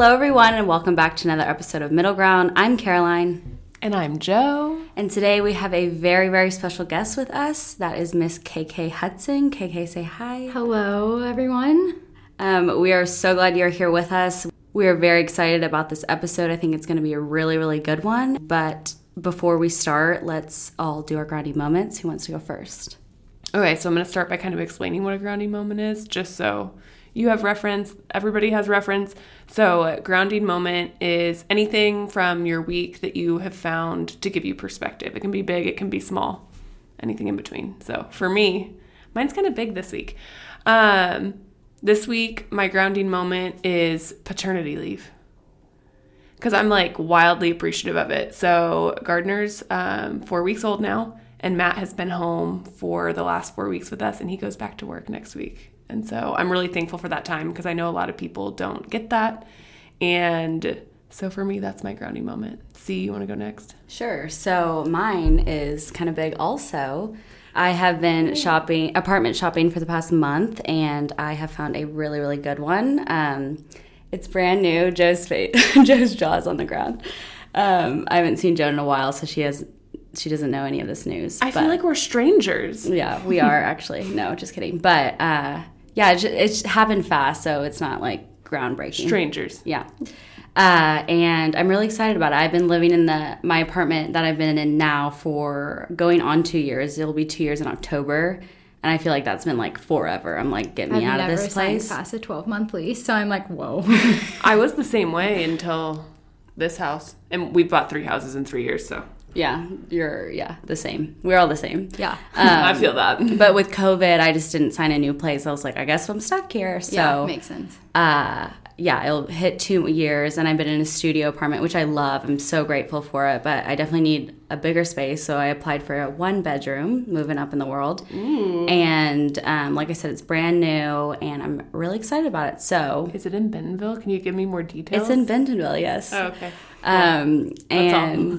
Hello, everyone, and welcome back to another episode of Middle Ground. I'm Caroline. And I'm Jo. And today we have a very, very special guest with us. That is Miss KK Hudson. KK, say hi. Hello, everyone. We are so glad you're here with us. We are very excited about this episode. I think it's going to be a really, really good one. But before we start, let's all do our grounding moments. Who wants to go first? Okay, so I'm going to start by kind of explaining what a grounding moment is, just so you have reference. Everybody has reference. So a grounding moment is anything from your week that you have found to give you perspective. It can be big, it can be small, anything in between. So for me, mine's kind of big this week. This week, my grounding moment is paternity leave because I'm like wildly appreciative of it. So Gardner's 4 weeks old now, and Matt has been home for the last 4 weeks with us, and he goes back to work next week. And so I'm really thankful for that time because I know a lot of people don't get that. And so for me, that's my grounding moment. See, you want to go next? Sure. So mine is kind of big also. I have been apartment shopping for the past month, and I have found a really, really good one. It's brand new. Jo's jaw's on the ground. I haven't seen Jo in a while, so she doesn't know any of this news. I feel like we're strangers. Yeah, we are actually. No, just kidding. But yeah, it happened fast, so it's not like groundbreaking. Strangers. Yeah. And I'm really excited about it. I've been living in my apartment that I've been in now for going on 2 years. It'll be 2 years in October. And I feel like that's been like forever. I'm like, get me out of this place. I've never signed past a 12-month lease, so I'm like, whoa. I was the same way until this house. And we bought 3 houses in 3 years, so. Yeah, you're the same. We're all the same. Yeah. I feel that. But with COVID, I just didn't sign a new place. I was like, I guess I'm stuck here. So, yeah, makes sense. Yeah, it'll hit 2 years, and I've been in a studio apartment, which I love. I'm so grateful for it, but I definitely need a bigger space, so I applied for a 1-bedroom, moving up in the world. And like I said, it's brand new, and I'm really excited about it. So, is it in Bentonville? Can you give me more details? It's in Bentonville, yes. Oh, okay. And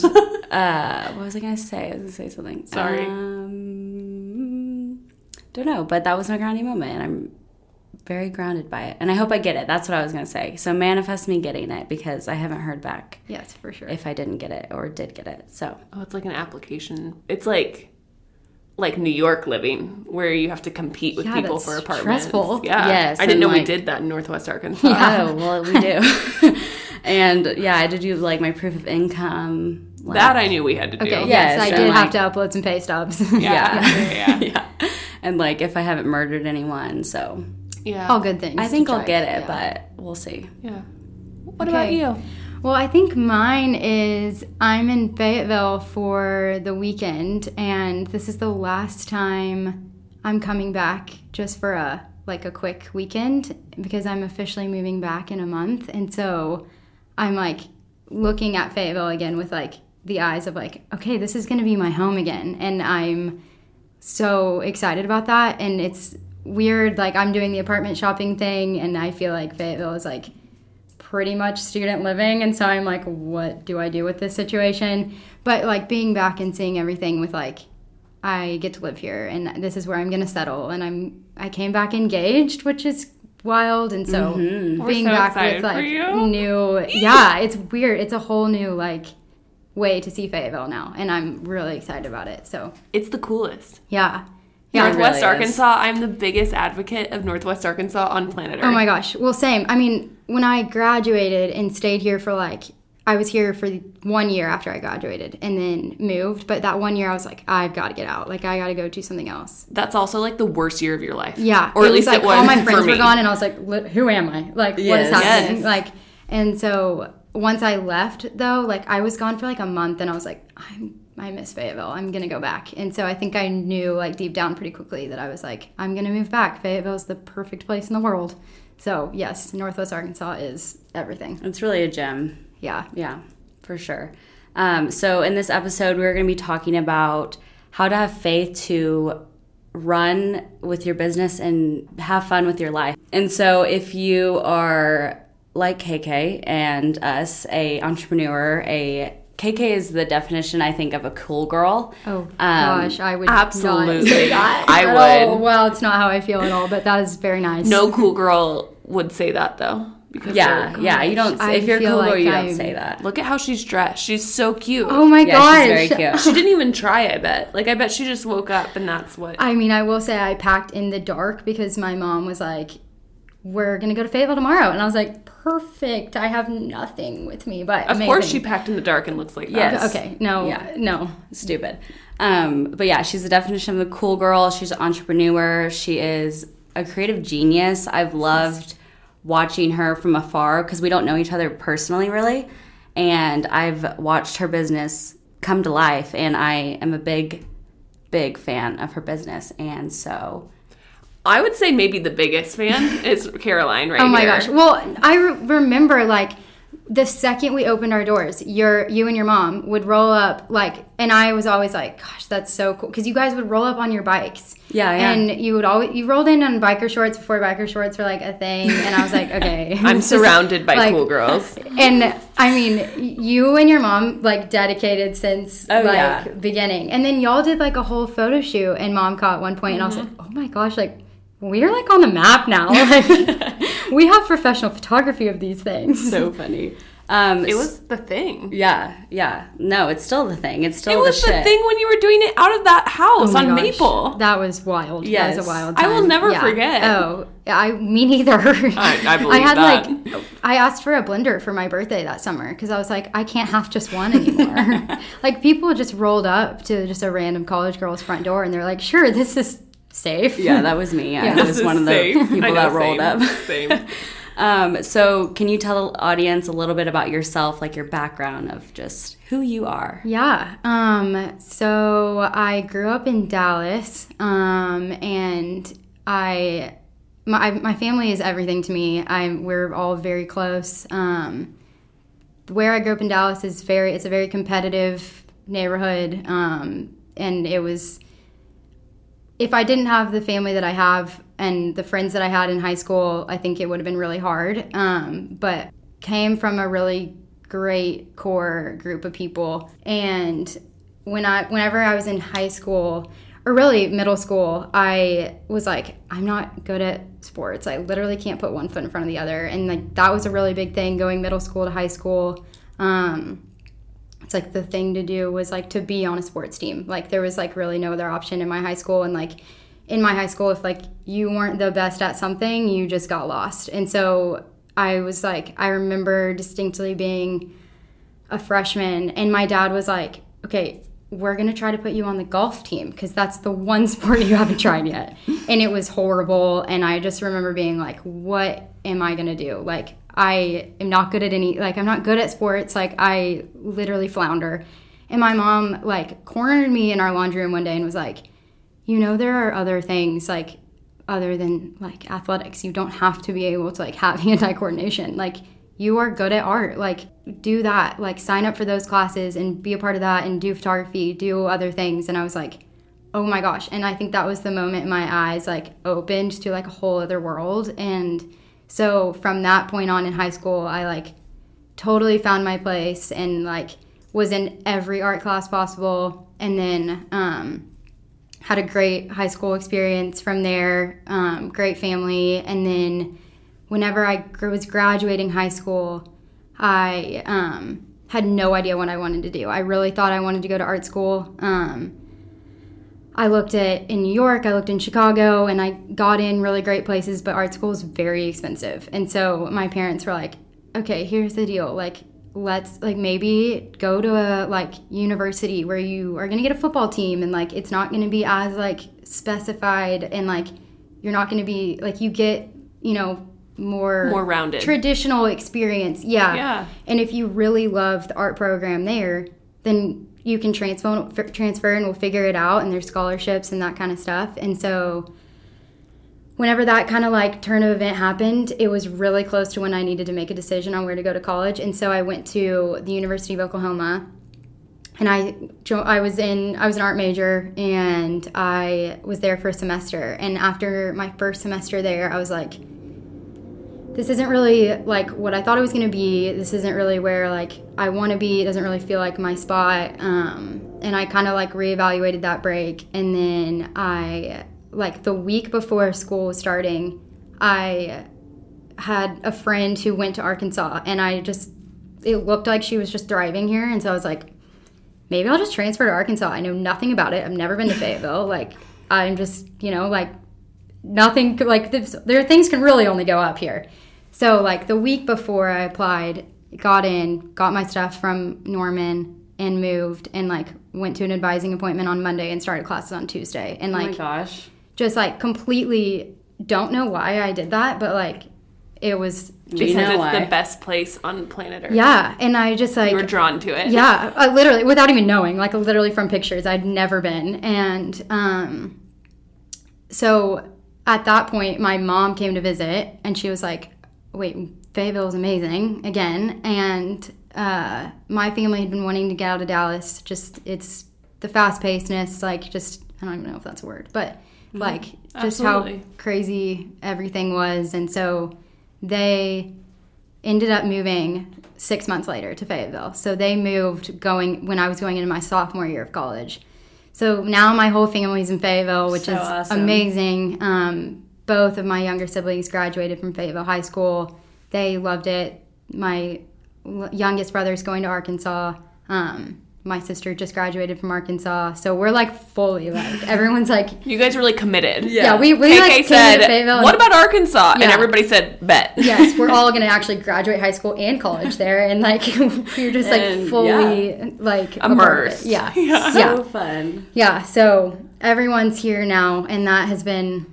what was I going to say? I was going to say something. Sorry. Don't know, but that was my grounding moment, and I'm very grounded by it, and I hope I get it. That's what I was going to say. So manifest me getting it, because I haven't heard back. Yes, for sure. If I didn't get it or did get it. So it's like an application. It's like New York living, where you have to compete with people that's for apartments. Stressful. Yeah. Yes, I didn't know we did that in Northwest Arkansas. Yeah. Oh, well, we do. And yeah, I did do like my proof of income. Like, that I knew we had to do. Okay, yes, I did have to upload some pay stubs. Yeah. And like if I haven't murdered anyone, so. Yeah. All good things. I think I'll get it, but we'll see. Yeah. What about you? Well, I think mine is I'm in Fayetteville for the weekend, and this is the last time I'm coming back just for a quick weekend, because I'm officially moving back in a month. And so I'm like looking at Fayetteville again with like the eyes of like, okay, this is going to be my home again. And I'm so excited about that. And it's weird, like I'm doing the apartment shopping thing, and I feel like Fayetteville is like pretty much student living, and so I'm like, what do I do with this situation? But like being back and seeing everything with like, I get to live here, and this is where I'm gonna settle, and I came back engaged, which is wild, and so being so back with like new, yeah, it's weird, it's a whole new like way to see Fayetteville now, and I'm really excited about it. So it's the coolest. Yeah. Yeah, Northwest really Arkansas, I'm the biggest advocate of Northwest Arkansas on planet Earth. Oh my gosh. Well, same. I mean, when I graduated and stayed here for like, I was here for 1 year after I graduated and then moved. But that 1 year I was like, I've got to get out. Like, I got to go do something else. That's also like the worst year of your life. Yeah. Or at least it was. All my friends were gone, and I was like, who am I? Like, what is happening? Yes. Like, and so once I left though, like I was gone for like a month, and I was like, I miss Fayetteville. I'm going to go back. And so I think I knew like deep down pretty quickly that I was like, I'm going to move back. Fayetteville's the perfect place in the world. So yes, Northwest Arkansas is everything. It's really a gem. Yeah. Yeah, for sure. So in this episode, we're going to be talking about how to have faith to run with your business and have fun with your life. And so if you are like KK and us, a entrepreneur, KK is the definition, I think, of a cool girl. Oh, gosh. I would absolutely not say that. I would. Well, it's not how I feel at all, but that is very nice. No cool girl would say that, though. Because you don't. If you're cool, like you don't say that. Look at how she's dressed. She's so cute. Oh my gosh, she's very cute. She didn't even try. I bet. Like I bet she just woke up and that's what. I mean, I will say I packed in the dark because my mom was like, "We're gonna go to Fayetteville tomorrow," and I was like, "Perfect. I have nothing with me." But of course, she packed in the dark and looks like that. Yes. Okay. No. Yeah. No. Stupid. But yeah, she's the definition of a cool girl. She's an entrepreneur. She is a creative genius. I've loved watching her from afar because we don't know each other personally really, and I've watched her business come to life, and I am a big fan of her business. And so I would say maybe the biggest fan is Caroline right here. Oh my gosh. Well, I remember like the second we opened our doors, you and your mom would roll up, like, and I was always like, gosh, that's so cool. Because you guys would roll up on your bikes. Yeah, yeah. And you would always, you rolled in on biker shorts before biker shorts were like a thing. And I was like, okay. I'm surrounded by like, cool girls. And I mean, you and your mom like dedicated since beginning. And then y'all did like a whole photo shoot and mom caught one point, and I was like, oh my gosh, like, we're like on the map now. Like, we have professional photography of these things. So funny. It was the thing. Yeah, yeah. No, it's still the thing. It's still the shit. It was the thing when you were doing it out of that house on Maple. That was wild. Yes. That was a wild time. I will never forget. Oh, me neither. I believe that. I asked for a blender for my birthday that summer because I was like, I can't have just one anymore. Like, people just rolled up to just a random college girl's front door, and they're like, sure, this is safe. Yeah, that was me. I was one of the people that rolled up. Same. So can you tell the audience a little bit about yourself, like your background of just who you are? Yeah. So I grew up in Dallas, and my family is everything to me. We're all very close. Where I grew up in Dallas is it's a very competitive neighborhood, and it was. If I didn't have the family that I have and the friends that I had in high school, I think it would have been really hard. But came from a really great core group of people. And whenever I was in high school, or really middle school, I was like, I'm not good at sports. I literally can't put one foot in front of the other. And like that was a really big thing going middle school to high school. It's like the thing to do was like to be on a sports team. Like there was like really no other option in my high school. And like in my high school, if like you weren't the best at something, you just got lost. And so I was like, I remember distinctly being a freshman, and my dad was like, okay, we're going to try to put you on the golf team because that's the one sport you haven't tried yet. And it was horrible. And I just remember being like, what am I going to do? Like, I am not good at I'm not good at sports. Like, I literally flounder. And my mom, like, cornered me in our laundry room one day and was like, you know, there are other things, like, other than, like, athletics. You don't have to be able to, like, have hand-eye coordination. Like, you are good at art. Like, do that. Like, sign up for those classes and be a part of that and do photography, do other things. And I was like, oh, my gosh. And I think that was the moment my eyes, like, opened to, like, a whole other world. And so from that point on in high school, I, like, totally found my place and, like, was in every art class possible, and then had a great high school experience from there, great family. And then whenever I was graduating high school, I had no idea what I wanted to do. I really thought I wanted to go to art school. I looked in New York, I looked in Chicago, and I got in really great places, but art school is very expensive. And so my parents were like, okay, here's the deal. Like, let's, like, maybe go to a, like, university where you are going to get a football team, and, like, it's not going to be as, like, specified, and, like, you're not going to be, like, you get, you know, more rounded traditional experience. Yeah. Yeah. And if you really love the art program there, then you can transfer and we'll figure it out, and there's scholarships and that kind of stuff. And so whenever that kind of like turn of event happened, it was really close to when I needed to make a decision on where to go to college. And so I went to the University of Oklahoma, and I was an art major, and I was there for a semester. And after my first semester there, I was like, this isn't really, like, what I thought it was going to be. This isn't really where, like, I want to be. It doesn't really feel like my spot. And I kind of, like, reevaluated that break. And then I, like, the week before school was starting, I had a friend who went to Arkansas, and it looked like she was just thriving here, and so I was like, maybe I'll just transfer to Arkansas. I know nothing about it. I've never been to Fayetteville. Like, I'm just, you know, like, nothing, like, there things can really only go up here. So, like, the week before I applied, got in, got my stuff from Norman, and moved, and, like, went to an advising appointment on Monday and started classes on Tuesday. And, like, oh my gosh. Just, like, completely don't know why I did that, but, like, it was because it's the best place on planet Earth. Yeah, and I just, like... You were drawn to it. Yeah, I literally, without even knowing, like, literally from pictures. I'd never been. And so at that point, my mom came to visit, and she was like, wait, Fayetteville is amazing, again. And my family had been wanting to get out of Dallas. Just, it's the fast-pacedness, like, just, I don't even know if that's a word, but, mm-hmm. like, just Absolutely. How crazy everything was. And so... They ended up moving 6 months later to Fayetteville. So they moved when I was going into my sophomore year of college. So now my whole family's in Fayetteville, which is awesome. Amazing. Both of my younger siblings graduated from Fayetteville High School. They loved it. My youngest brother's going to Arkansas. My sister just graduated from Arkansas, so we're like fully like everyone's like. You guys were like committed. Yeah, we KK like said. What about Arkansas? Yeah. And everybody said, bet. Yes, we're all gonna actually graduate high school and college there, and like we're just like fully like immersed. Yeah, so fun. Yeah, so everyone's here now, and that has been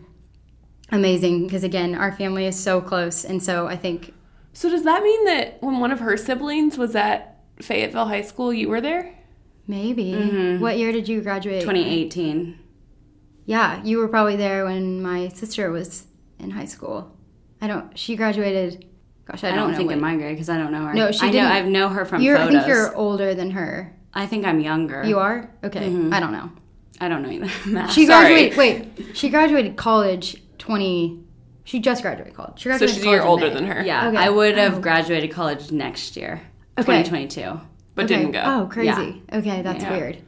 amazing because again, our family is so close, and so I think. So does that mean that when one of her siblings was at Fayetteville High School, you were there? Maybe. Mm-hmm. What year did you graduate? 2018. Yeah, you were probably there when my sister was in high school. She graduated, gosh, I don't think in my grade because I don't know her. No, she didn't. I know her from photos. I think you're older than her. I think I'm younger. You are? Okay. Mm-hmm. I don't know. I don't know either. She graduated college she just graduated college. So she's a year older than her. Yeah, okay. I would have graduated college next year. Okay. 2022, but didn't go. Oh, crazy. Yeah. Okay, that's weird.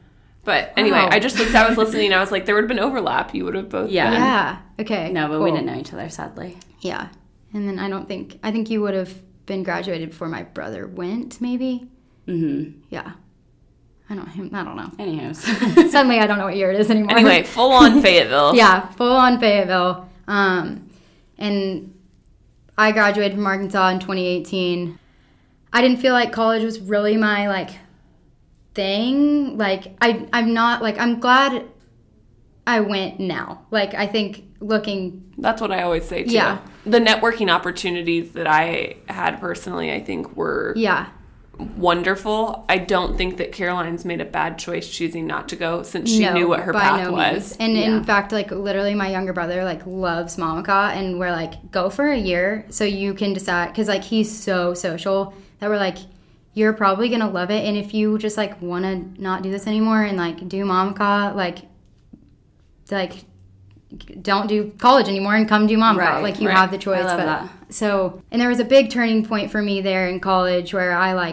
But anyway, wow. I was listening, I was like, there would have been overlap. You would have both been. Yeah, okay. No, but cool. We didn't know each other, sadly. Yeah, and then I think you would have been graduated before my brother went, maybe? Mm-hmm. Yeah. I don't know. Anyhow. Suddenly, I don't know what year it is anymore. Anyway, full-on Fayetteville. Yeah, full-on Fayetteville. And I graduated from Arkansas in 2018. I didn't feel like college was really my, like, thing. Like, I'm not, like, I'm glad I went now. Like, I think looking... That's what I always say, too. Yeah. The networking opportunities that I had personally, I think, were wonderful. I don't think that Caroline's made a bad choice choosing not to go since she knew what her path was. And, in fact, like, literally my younger brother, like, loves Mamaka, and we're like, go for a year so you can decide... Because, like, he's so social... that were like, you're probably going to love it. And if you just, like, want to not do this anymore and, like, do Mamaka, like don't do college anymore and come do Mamaka. Right, like, you have the choice. I love that. So, and there was a big turning point for me there in college where I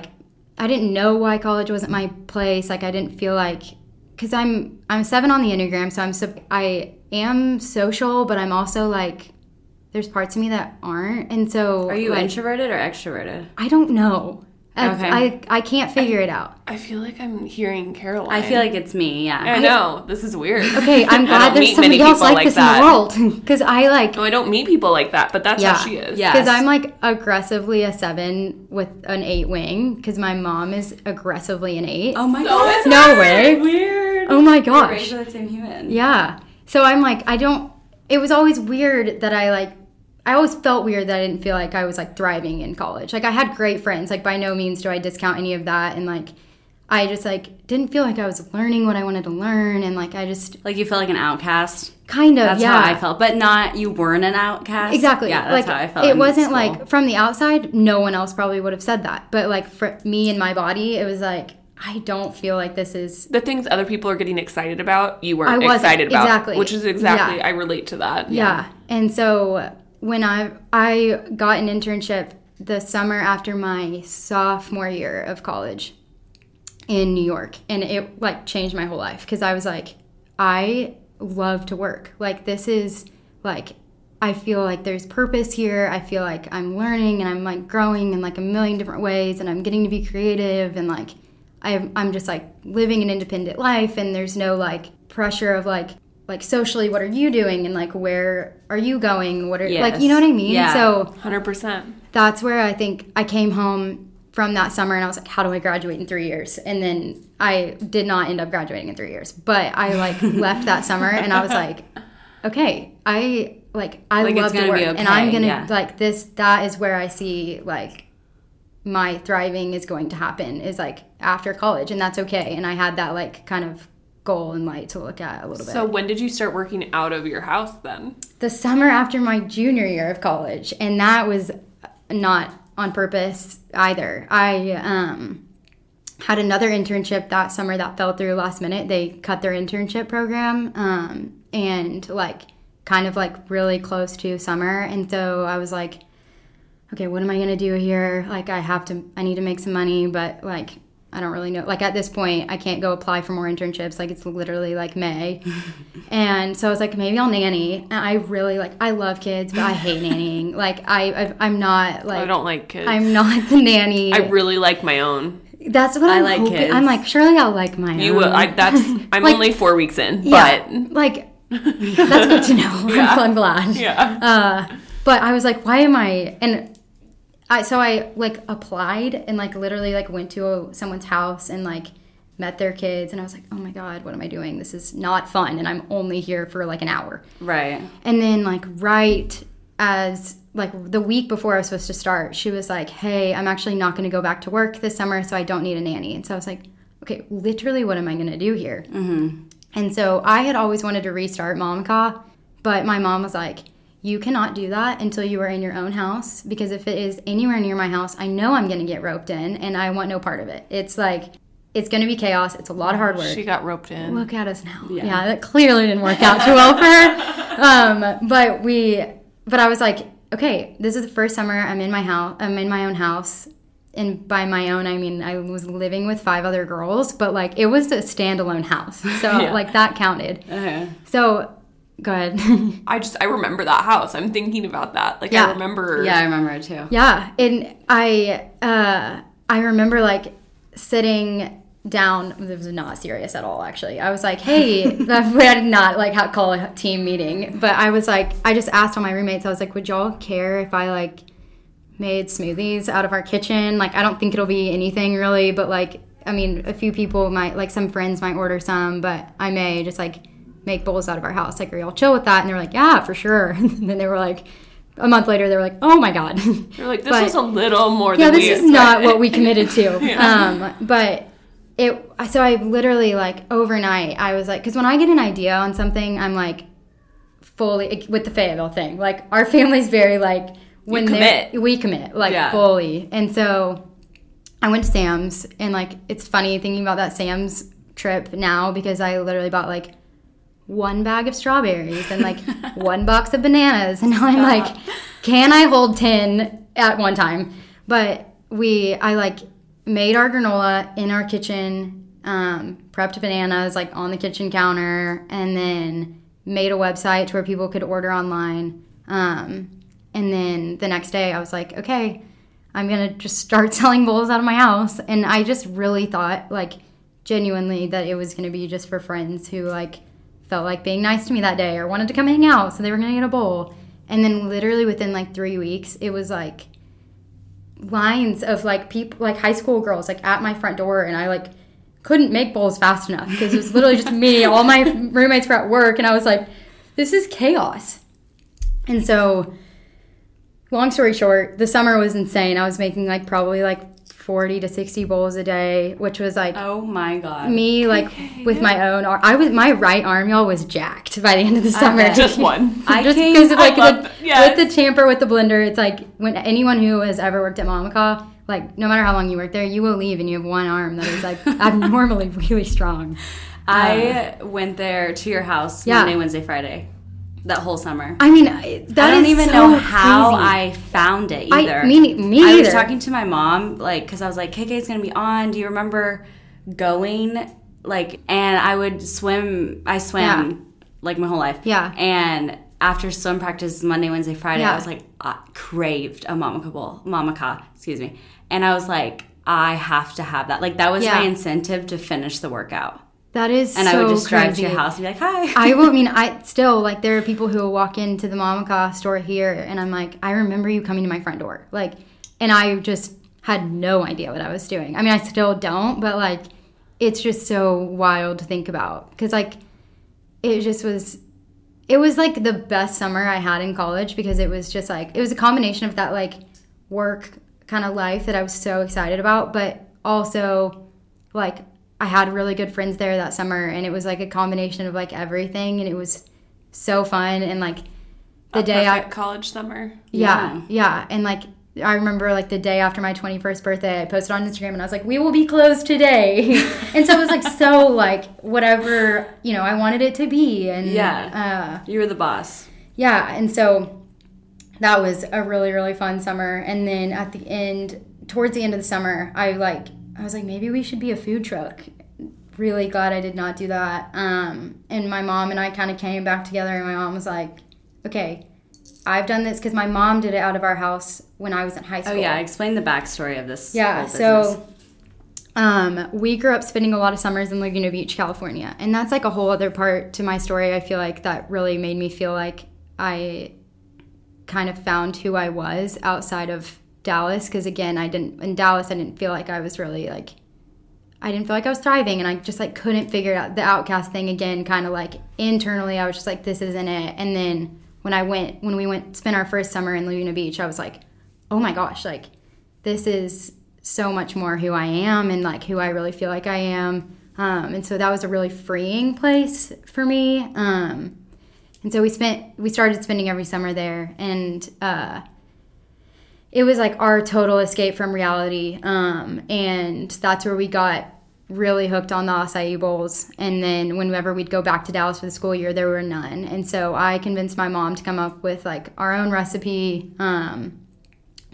didn't know why college wasn't my place. Like, I didn't feel like, because I'm 7 on the Enneagram, so I am social, but I'm also, like, there's parts of me that aren't, and so... Are you introverted or extroverted? I don't know. Okay. I can't figure it out. I feel like I'm hearing Caroline. I feel like it's me, yeah. I know. This is weird. Okay, I'm glad there's somebody else like this that. In the world. Because No, I don't meet people like that, but that's how she is. Yeah. Because I'm, like, aggressively a 7 with an 8 wing, because my mom is aggressively an 8. Oh, my God. No way. Weird. Oh, my gosh. We're raised by the same human. Yeah. So I'm, like, It was always weird that I always felt weird that I didn't feel like I was, like, thriving in college. Like, I had great friends. Like, by no means do I discount any of that. And, like, I just, like, didn't feel like I was learning what I wanted to learn. And, like, I just... Like, you felt like an outcast? Kind of, yeah. That's how I felt. But you weren't an outcast? Exactly. Yeah, that's how I felt. It wasn't, like, from the outside, no one else probably would have said that. But, like, for me and my body, it was, like, I don't feel like this is... The things other people are getting excited about, you weren't excited about. Exactly. Which is exactly... I relate to that. Yeah. And so... When I got an internship the summer after my sophomore year of college in New York, and it, like, changed my whole life because I was like, I love to work. Like, this is, like, I feel like there's purpose here. I feel like I'm learning and I'm like growing in like a million different ways, and I'm getting to be creative, and like I'm just like living an independent life, and there's no like pressure of like socially, what are you doing, and like where are you going? What are yes. like, you know what I mean? Yeah. So 100%. That's where I think I came home from that summer, and I was like, how do I graduate in 3 years? And then I did not end up graduating in 3 years, but I like left that summer, and I was like, okay, I love to work, okay. And I'm gonna yeah. like this. That is where I see like my thriving is going to happen, is like after college, and that's okay. And I had that like kind of goal and light to look at a little bit. So when did you start working out of your house then? The summer after my junior year of college, and that was not on purpose either. I had another internship that summer that fell through last minute. They cut their internship program, and like kind of like really close to summer, and so I was like, okay, what am I gonna do here? Like I need to make some money, but like I don't really know. Like at this point, I can't go apply for more internships. Like it's literally like May. And so I was like, maybe I'll nanny. And I really like, I love kids, but I hate nannying. Like I'm not like. I don't like kids. I'm not the nanny. I really like my own. That's what I like hoping. Kids. I'm like, surely I'll like my own. You will. I'm like, only 4 weeks in. Yeah, but. Like that's good to know. Yeah. I'm glad. Yeah. But I was like, why am I? And. So I like applied and like literally like went to someone's house and like met their kids, and I was like, oh my God, what am I doing? This is not fun, and I'm only here for like an hour. Right. And then like right as like the week before I was supposed to start, she was like, hey, I'm actually not going to go back to work this summer, so I don't need a nanny. And so I was like, okay, literally what am I going to do here? Mm-hmm. And so I had always wanted to restart Mamaka, but my mom was like, you cannot do that until you are in your own house, because if it is anywhere near my house, I know I'm going to get roped in, and I want no part of it. It's like, it's going to be chaos. It's a lot of hard work. She got roped in. Look at us now. Yeah, that clearly didn't work out too well for her. But I was like, okay, this is the first summer I'm in my own house. And by my own, I mean I was living with 5 other girls, but like it was a standalone house. So yeah. like that counted. Okay. So go ahead. I remember that house. I'm thinking about that. Like, yeah. I remember. Yeah, I remember it too. Yeah. And I remember like sitting down. It was not serious at all, actually. I was like, hey, I did not like call a team meeting. But I was like, I just asked all my roommates. I was like, would y'all care if I like made smoothies out of our kitchen? Like, I don't think it'll be anything really. But like, I mean, a few people might, like some friends might order some, but I may just like make bowls out of our house. Like, are y'all chill with that? And they were like, yeah, for sure. And then they were like, a month later, they were like, oh my God. They're like, this is a little more than we expected. Yeah, this is not what we committed to. Yeah. So I literally like overnight, I was like, because when I get an idea on something, I'm like fully, with the Fayetteville thing, like our family's very like, we commit, like yeah. fully. And so I went to Sam's, and like, it's funny thinking about that Sam's trip now, because I literally bought like, 1 bag of strawberries and like 1 box of bananas, and now I'm like, can I hold 10 at one time? But I like made our granola in our kitchen, prepped bananas like on the kitchen counter, and then made a website to where people could order online, and then the next day I was like, okay, I'm gonna just start selling bowls out of my house. And I just really thought, like, genuinely that it was gonna be just for friends who like felt like being nice to me that day or wanted to come hang out, so they were gonna get a bowl. And then literally within like 3 weeks, it was like lines of like people, like high school girls, like at my front door, and I like couldn't make bowls fast enough because it was literally just me. All my roommates were at work, and I was like, this is chaos. And so long story short, the summer was insane. I was making like probably like 40 to 60 bowls a day, which was like, oh my God, me like okay, with yeah. my own arm. My right arm, y'all, was jacked by the end of the summer. Just one. Just because of like with the tamper with the blender, it's like when anyone who has ever worked at Mamaka, like no matter how long you work there, you will leave and you have one arm that is like abnormally really strong. I went there to your house yeah. Monday, Wednesday, Friday. That whole summer. I mean, I don't even know how I found it either. Me either. I was talking to my mom, like, because I was like, KK's going to be on. Do you remember going? Like, and I would swim. I swam, like, my whole life. Yeah. And after swim practice Monday, Wednesday, Friday, I was like, I craved a mamaka bowl. And I was like, I have to have that. Like, that was my incentive to finish the workout. That is and so crazy. And I would just drive to your house and be like, hi. I still, like, there are people who will walk into the Mamaka store here, and I'm like, I remember you coming to my front door. Like, and I just had no idea what I was doing. I mean, I still don't, but, like, it's just so wild to think about. Because, like, it just was... It was, like, the best summer I had in college because it was just, like... It was a combination of that, like, work kind of life that I was so excited about. But also, like, I had really good friends there that summer. And it was, like, a combination of, like, everything. And it was so fun. And, like, the day... perfect college summer. Yeah. And, like, I remember, like, the day after my 21st birthday, I posted on Instagram. And I was like, we will be closed today. And so it was, like, so, like, whatever, you know, I wanted it to be. And you were the boss. Yeah. And so... that was a really, really fun summer. And then at the end, towards the end of the summer, I was like, maybe we should be a food truck. Really glad I did not do that. And my mom and I kind of came back together, and my mom was like, okay, I've done this because my mom did it out of our house when I was in high school. Oh, yeah. Explain the backstory of this. Yeah. So we grew up spending a lot of summers in Laguna Beach, California. And that's like a whole other part to my story. I feel like that really made me feel like I kind of found who I was outside of Dallas, because again, I didn't feel like I was really like, I didn't feel like I was thriving, and I just like couldn't figure it out. The outcast thing again, kind of like internally I was just like, this isn't it. And then when we went spend our first summer in Laguna Beach, I was like, oh my gosh, like this is so much more who I am and like who I really feel like I am, and so that was a really freeing place for me. And so we started spending every summer there, and it was like our total escape from reality. And that's where we got really hooked on the acai bowls. And then whenever we'd go back to Dallas for the school year, there were none. And so I convinced my mom to come up with like our own recipe,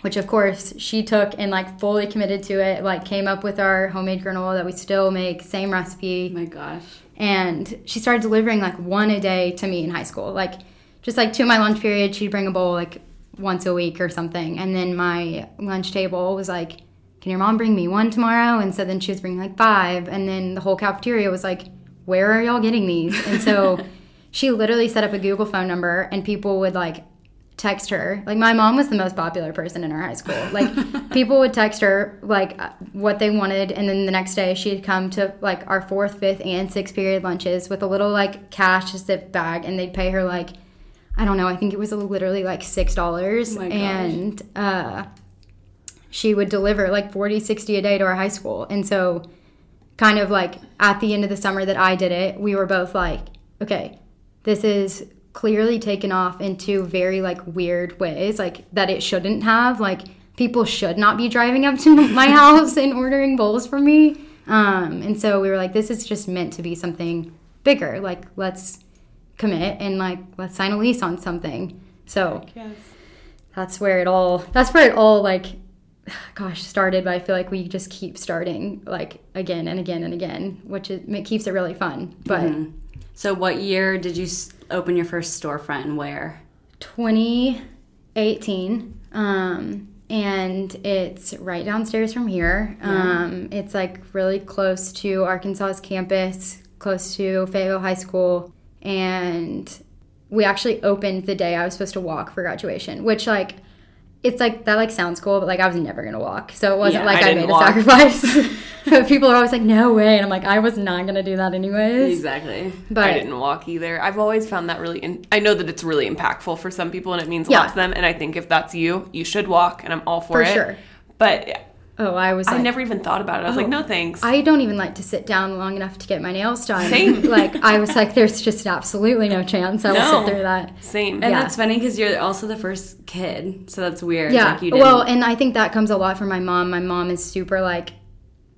which of course she took and like fully committed to it, like came up with our homemade granola that we still make, same recipe. My gosh. And she started delivering, like, one a day to me in high school. Like, just, like, to my lunch period, she'd bring a bowl, like, once a week or something. And then my lunch table was, like, can your mom bring me one tomorrow? And so then she was bringing, like, 5. And then the whole cafeteria was, like, where are y'all getting these? And so she literally set up a Google phone number, and people would, like, text her. Like, my mom was the most popular person in our high school. Like, people would text her, like, what they wanted, and then the next day she'd come to, like, our 4th, 5th, and 6th period lunches with a little, like, cash zip bag, and they'd pay her, like, I don't know, I think it was literally, like, $6. Oh my gosh. And she would deliver, like, 40, 60 a day to our high school. And so kind of, like, at the end of the summer that I did it, we were both like, okay, this is clearly taken off in two very like weird ways, like that it shouldn't have, like people should not be driving up to my house and ordering bowls from me, and so we were like, this is just meant to be something bigger, like let's commit and like let's sign a lease on something. So yes. That's where it all like gosh started, but I feel like we just keep starting like again and again and again, which it keeps it really fun. But mm-hmm. So what year did you open your first storefront, and where? 2018, and it's right downstairs from here. It's like really close to Arkansas's campus, close to Fayetteville High School, and we actually opened the day I was supposed to walk for graduation, which like it's like that like sounds cool, but like I was never gonna walk, so it wasn't like I made a sacrifice. People are always like, no way. And I'm like, I was not going to do that anyways. Exactly. But I didn't walk either. I've always found that really I know that it's really impactful for some people and it means a lot to them. And I think if that's you, you should walk. And I'm all for it. For sure. But I never even thought about it. I was like, no thanks. I don't even like to sit down long enough to get my nails done. Same. Like, I was like, there's just absolutely no chance I will sit through that. Same. And that's funny because you're also the first kid. So that's weird. Yeah. Like, you didn't. Well, and I think that comes a lot from my mom. My mom is super like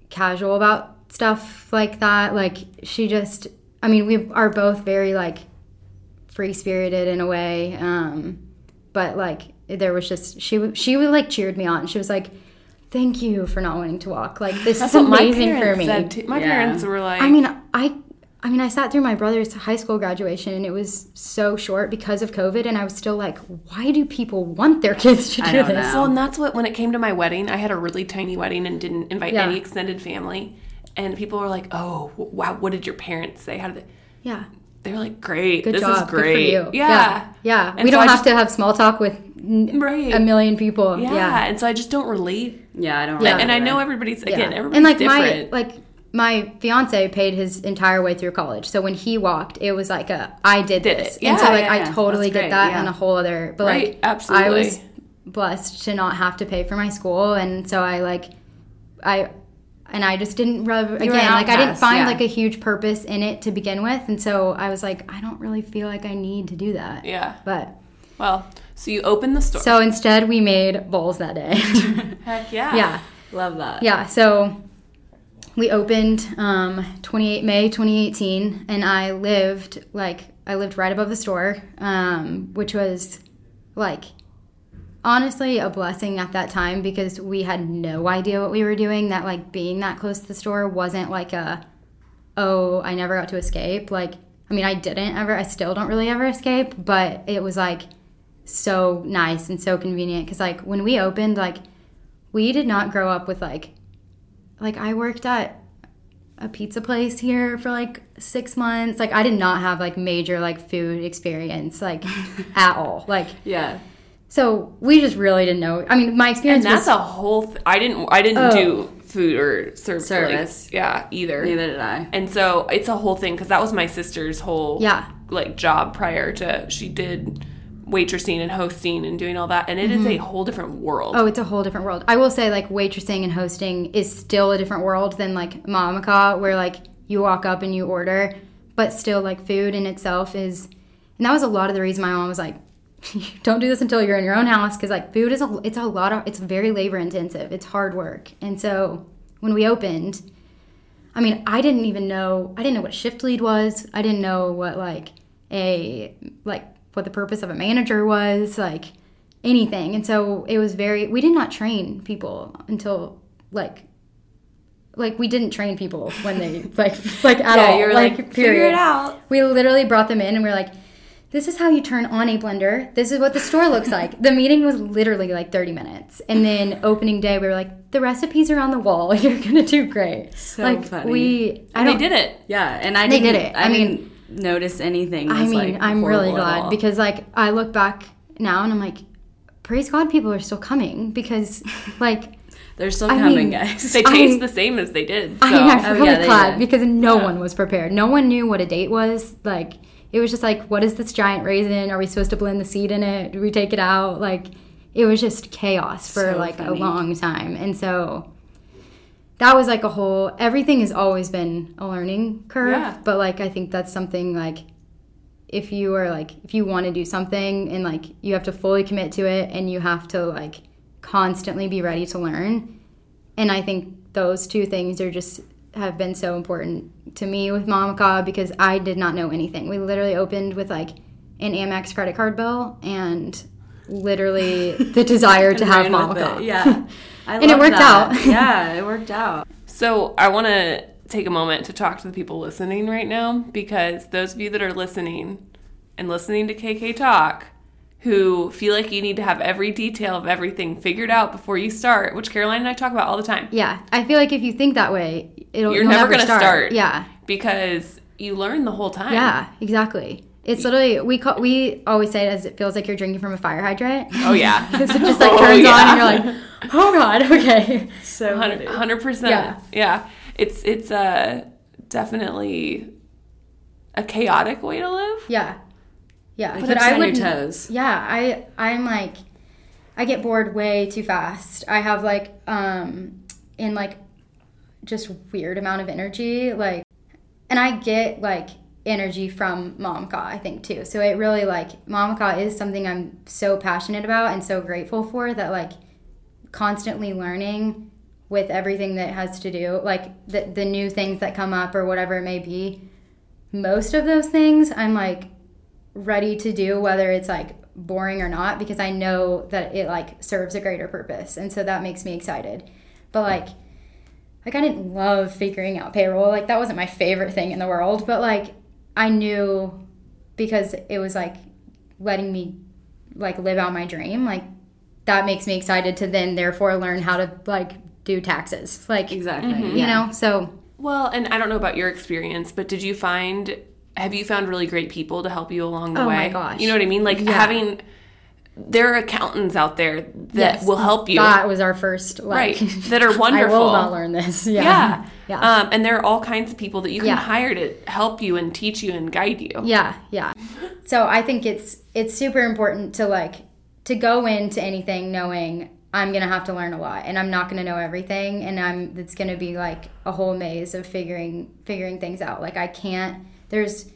casual about stuff like that. Like she just, I mean, we are both very like free-spirited in a way, but like there was just she would like cheered me on. She was like, thank you for not wanting to walk, like this is amazing for me. My parents were like, I mean, I I mean, I sat through my brother's high school graduation, and it was so short because of COVID, and I was still like, why do people want their kids to do this? Well, and that's what, when it came to my wedding, I had a really tiny wedding and didn't invite any extended family, and people were like, oh, wow, what did your parents say? How did they? Yeah. They were like, great. Good job. This is great. Good for you. Yeah. Yeah. We don't have to have small talk with a million people. Yeah. And so I just don't relate. Yeah, I don't relate. And I know everybody's, again, everybody's different. My fiance paid his entire way through college. So when he walked, it was like I did this. Yeah, and so I totally get that on a whole other. But absolutely. I was blessed to not have to pay for my school. And so I just didn't I didn't find a huge purpose in it to begin with. And so I was like, I don't really feel like I need to do that. Yeah. But. Well, so you opened the store. So instead we made bowls that day. Heck yeah. Yeah. Love that. Yeah. So. We opened May 2018, and I lived right above the store, which was, honestly a blessing at that time because we had no idea what we were doing. That, being that close to the store wasn't, I never got to escape. I didn't ever. I still don't really ever escape, but it was, so nice and so convenient because, when we opened, we did not grow up with, I worked at a pizza place here for 6 months. I did not have major food experience at all. Yeah. So we just really didn't know. I mean, my experience was a whole. I didn't do food or service. Either. Neither did I. And so it's a whole thing because that was my sister's whole job prior to she did waitressing and hosting and doing all that, and it is a whole different world. Oh, it's a whole different world. I will say, waitressing and hosting is still a different world than, Mamaka, where, you walk up and you order, but still, food in itself is... And that was a lot of the reason my mom was like, don't do this until you're in your own house, because, food is it's very labor-intensive. It's hard work. And so when we opened, I mean, I didn't know what shift lead was. I didn't know what, what the purpose of a manager was, anything. And so it was we did not train people until, we didn't train people when they, at all. You were figure it out. We literally brought them in and we were this is how you turn on a blender. This is what the store looks like. The meeting was literally 30 minutes. And then opening day, we were the recipes are on the wall. You're going to do great. So funny. They did it. Yeah. And they did it. I mean notice anything. I mean, I'm really glad because I look back now and I'm praise God people are still coming because they're still coming, guys. They taste the same as they did. So. I'm really glad because no one was prepared. No one knew what a date was. It was just what is this giant raisin? Are we supposed to blend the seed in it? Do we take it out? It was just chaos for a long time. And so that was a whole, everything has always been a learning curve, but I think that's something if you are if you want to do something and you have to fully commit to it and you have to constantly be ready to learn. And I think those two things have been so important to me with Mamaka because I did not know anything. We literally opened with an Amex credit card bill and literally the desire to have Mamaka. Yeah. And it worked out. Yeah, it worked out. So I want to take a moment to talk to the people listening right now because those of you that are listening and listening to KK Talk who feel you need to have every detail of everything figured out before you start, which Caroline and I talk about all the time. Yeah, I feel if you think that way, you're never going to start. Yeah. Because you learn the whole time. Yeah, exactly. It's literally, we always say it as it feels you're drinking from a fire hydrant. Oh, yeah. Because it just turns on and you're oh, God, okay. So 100%. Yeah. It's definitely a chaotic way to live. Yeah. Yeah. But I would, your toes. Yeah. I'm I get bored way too fast. I have just weird amount of energy. And I get energy from Mamaka, I think, too. So it really, Mamaka is something I'm so passionate about and so grateful for that, constantly learning with everything that has to do, the new things that come up or whatever it may be. Most of those things I'm, ready to do, whether it's, boring or not, because I know that it, serves a greater purpose. And so that makes me excited. But, like I didn't love figuring out payroll. Like that wasn't my favorite thing in the world, but like I knew because it was like letting me like live out my dream. Like that makes me excited to then therefore learn how to like do taxes. Like exactly, mm-hmm. you know. So well, and I don't know about your experience, but did you find have you found really great people to help you along the way? Oh my gosh, you know what I mean? Like yeah. having. There are accountants out there that yes, will help you. That was our first, like, right? That are wonderful. I will not learn this. Yeah, yeah. yeah. And there are all kinds of people that you can yeah. hire to help you and teach you and guide you. Yeah, yeah. So I think it's super important to like to go into anything knowing I'm gonna have to learn a lot and I'm not gonna know everything and I'm it's gonna be like a whole maze of figuring things out. Like I can't. There's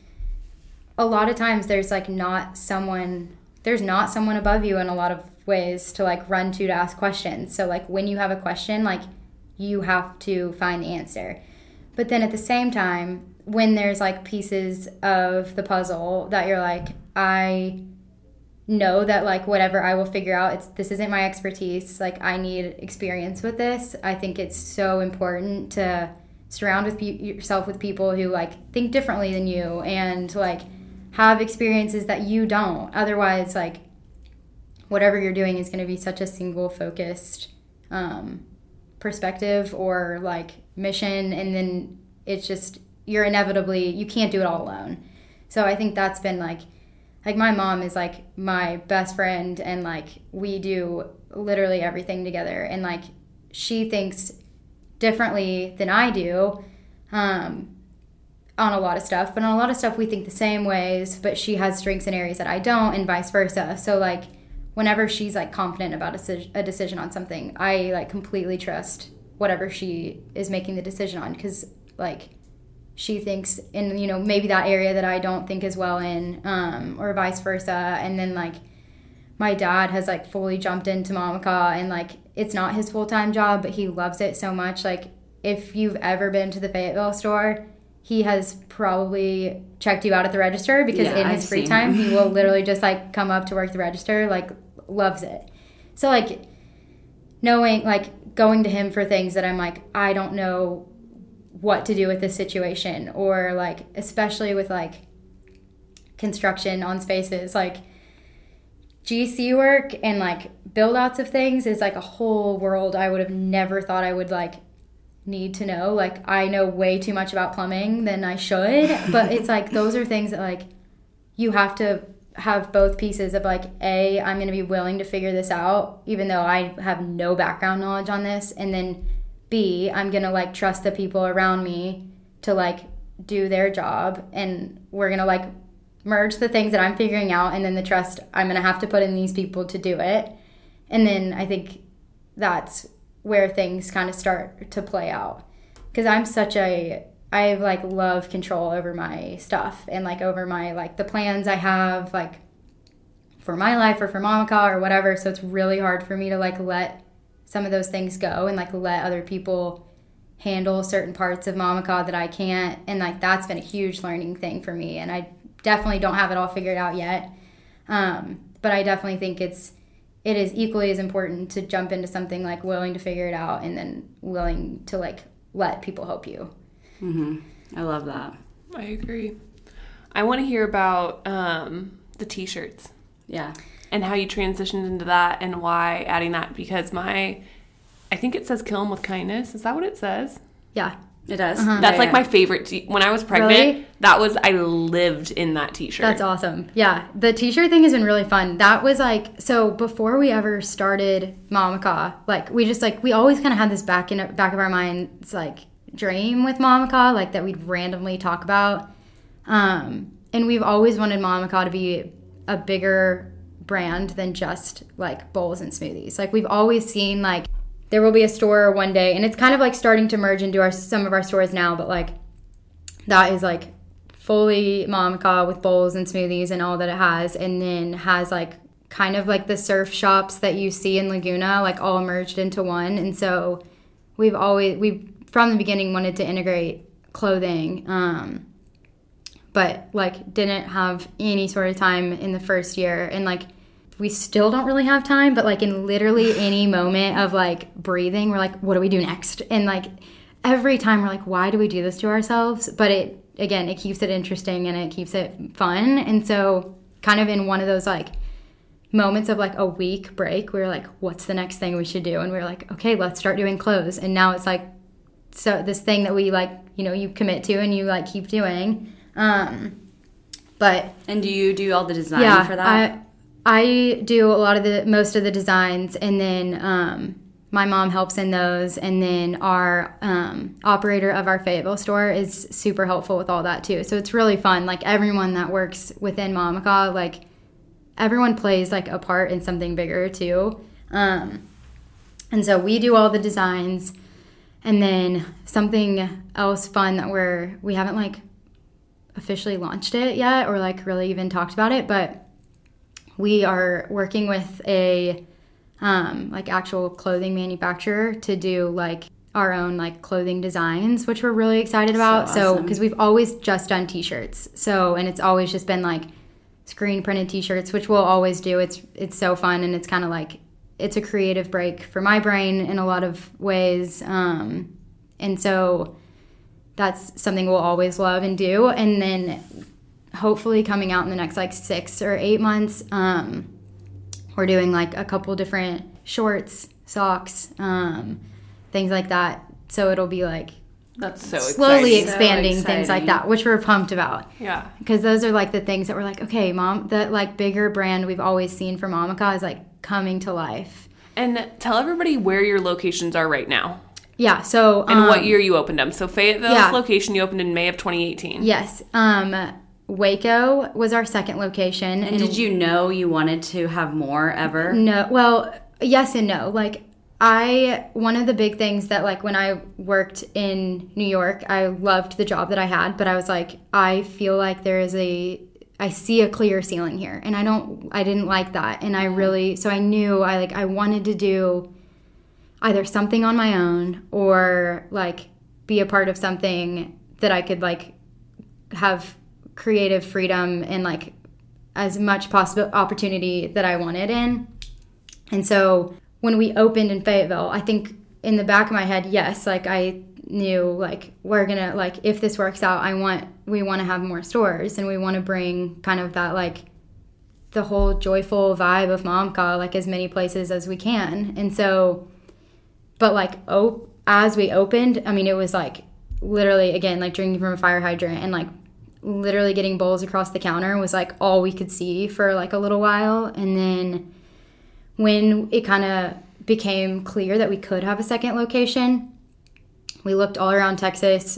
a lot of times there's like not someone. There's not someone above you in a lot of ways to like run to ask questions. So like when you have a question, like you have to find the answer. But then at the same time, when there's like pieces of the puzzle that you're like, I know that like whatever I will figure out, this isn't my expertise. Like I need experience with this. I think it's so important to surround yourself with people who like think differently than you and like have experiences that you don't. Otherwise, like, whatever you're doing is going to be such a single-focused perspective or, like, mission, and then it's just, you're inevitably, you can't do it all alone. So I think that's been, like, my mom is, like, my best friend, and, like, we do literally everything together, and, like, she thinks differently than I do, on a lot of stuff, but on a lot of stuff we think the same ways, but she has strengths in areas that I don't and vice versa. So like whenever she's like confident about a decision on something, I like completely trust whatever she is making the decision on, because like she thinks in, you know, maybe that area that I don't think as well in, or vice versa. And then like my dad has like fully jumped into Mamaka, and like it's not his full-time job, but he loves it so much. Like if you've ever been to the Fayetteville store, he has probably checked you out at the register, because in his free time, he will literally just, like, come up to work the register, like, loves it. So, like, knowing, like, going to him for things that I'm, like, I don't know what to do with this situation, or, like, especially with, like, construction on spaces, like, GC work and, like, build-outs of things is, like, a whole world I would have never thought I would, like, need to know. Like I know way too much about plumbing than I should, but it's like those are things that like you have to have both pieces of like, A, I'm going to be willing to figure this out even though I have no background knowledge on this, and then B, I'm going to like trust the people around me to like do their job, and we're going to like merge the things that I'm figuring out and then the trust I'm going to have to put in these people to do it. And then I think that's where things kind of start to play out, because I'm such a I like love control over my stuff and like over my like the plans I have like for my life or for Mamaka or whatever. So it's really hard for me to like let some of those things go and like let other people handle certain parts of Mamaka that I can't, and like that's been a huge learning thing for me, and I definitely don't have it all figured out yet, but I definitely think it is equally as important to jump into something like willing to figure it out and then willing to like let people help you. Mm-hmm. I love that. I agree. I want to hear about the t-shirts. Yeah. And how you transitioned into that and why adding that, because I think it says kill them with kindness. Is that what it says? Yeah. It does. Uh-huh. That's like my favorite. When I was pregnant, really? I lived in that t-shirt. That's awesome. Yeah. The t-shirt thing has been really fun. That was like, so before we ever started Mamaka, like we just like, we always kind of had this back of our minds, like dream with Mamaka, like that we'd randomly talk about. And we've always wanted Mamaka to be a bigger brand than just like bowls and smoothies. Like we've always seen like, there will be a store one day, and it's kind of like starting to merge into some of our stores now, but like that is like fully Mamaka with bowls and smoothies and all that it has, and then has like kind of like the surf shops that you see in Laguna, like all merged into one. And so we from the beginning wanted to integrate clothing, but like didn't have any sort of time in the first year, and like we still don't really have time, but, like, in literally any moment of, like, breathing, we're like, what do we do next? And, like, every time we're like, why do we do this to ourselves? But it, again, it keeps it interesting and it keeps it fun. And so kind of in one of those like moments of like a week break, we were like, what's the next thing we should do? And we were like, okay, let's start doing clothes. And now it's like, so this thing that we like, you know, you commit to and you like keep doing. But and do you do all the design for that? I do a lot of the most of the designs, and then my mom helps in those, and then our operator of our Fayetteville store is super helpful with all that too. So it's really fun. Like everyone that works within Mamaka, like everyone plays like a part in something bigger too. And so we do all the designs, and then something else fun that we haven't like officially launched it yet or like really even talked about it, but we are working with a like actual clothing manufacturer to do like our own like clothing designs, which we're really excited about. So because we've always just done t-shirts, so, and it's always just been like screen printed t-shirts, which we'll always do. It's so fun, and it's kind of like it's a creative break for my brain in a lot of ways, and so that's something we'll always love and do. And then hopefully coming out in the next like 6 or 8 months, we're doing like a couple different shorts, socks, things like that. So it'll be like that's so slowly exciting. Expanding so things like that, which we're pumped about. Yeah. Because those are like the things that we're like, okay, Mom, that like bigger brand we've always seen from Mamaka is like coming to life. And tell everybody where your locations are right now. Yeah, so... and what year you opened them. So Fayetteville's location you opened in May of 2018. Yes. Waco was our second location. And did you know you wanted to have more ever? No. Well, yes and no. Like, one of the big things that, like, when I worked in New York, I loved the job that I had, but I was like, I feel like there is I see a clear ceiling here. And I didn't like that. And I really... So I knew I wanted to do... either something on my own or like be a part of something that I could like have creative freedom and like as much possible opportunity that I wanted in. And so when we opened in Fayetteville, I think in the back of my head, yes, like I knew like we're gonna like if this works out, we want to have more stores and we want to bring kind of that like the whole joyful vibe of Mamaka like as many places as we can. And so. But, like, as we opened, I mean, it was, like, literally, again, like, drinking from a fire hydrant and, like, literally getting bowls across the counter was, like, all we could see for, like, a little while. And then when it kind of became clear that we could have a second location, we looked all around Texas,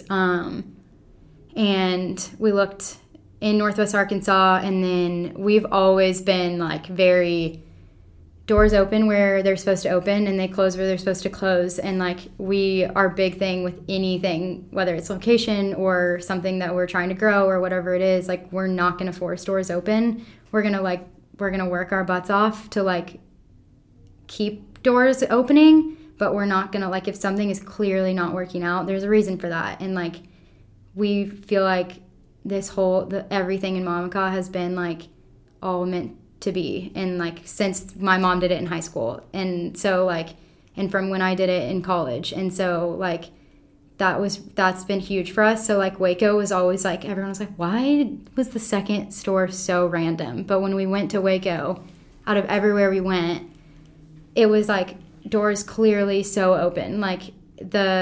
and we looked in Northwest Arkansas, and then we've always been, like, very... doors open where they're supposed to open and they close where they're supposed to close. And like our big thing with anything, whether it's location or something that we're trying to grow or whatever it is, like we're not going to force doors open. We're going to work our butts off to like keep doors opening, but we're not going to like if something is clearly not working out, there's a reason for that. And like we feel like everything in Mamaka has been like all meant to be, and like since my mom did it in high school, and so like and from when I did it in college, and so like that's been huge for us. So like Waco was always like everyone was like, why was the second store so random? But when we went to Waco, out of everywhere we went, it was like doors clearly so open, like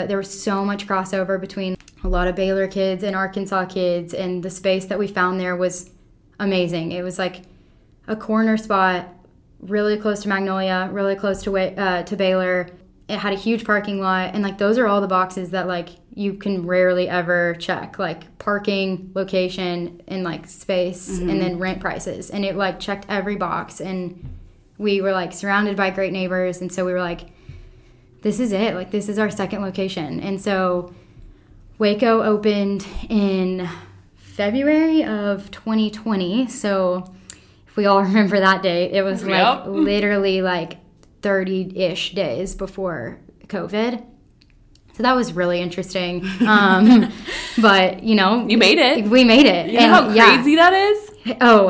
there was so much crossover between a lot of Baylor kids and Arkansas kids, and the space that we found there was amazing. It was like a corner spot really close to Magnolia, really close to Baylor. It had a huge parking lot, and like those are all the boxes that like you can rarely ever check, like parking, location, and like space, and then rent prices. And it like checked every box, and we were like surrounded by great neighbors, and so we were like, this is it, like this is our second location. And so Waco opened in February of 2020, so we all remember that day. It was like literally like 30-ish days before COVID. So that was really interesting. But, you know. You made it. We made it. You know how crazy that is? Oh,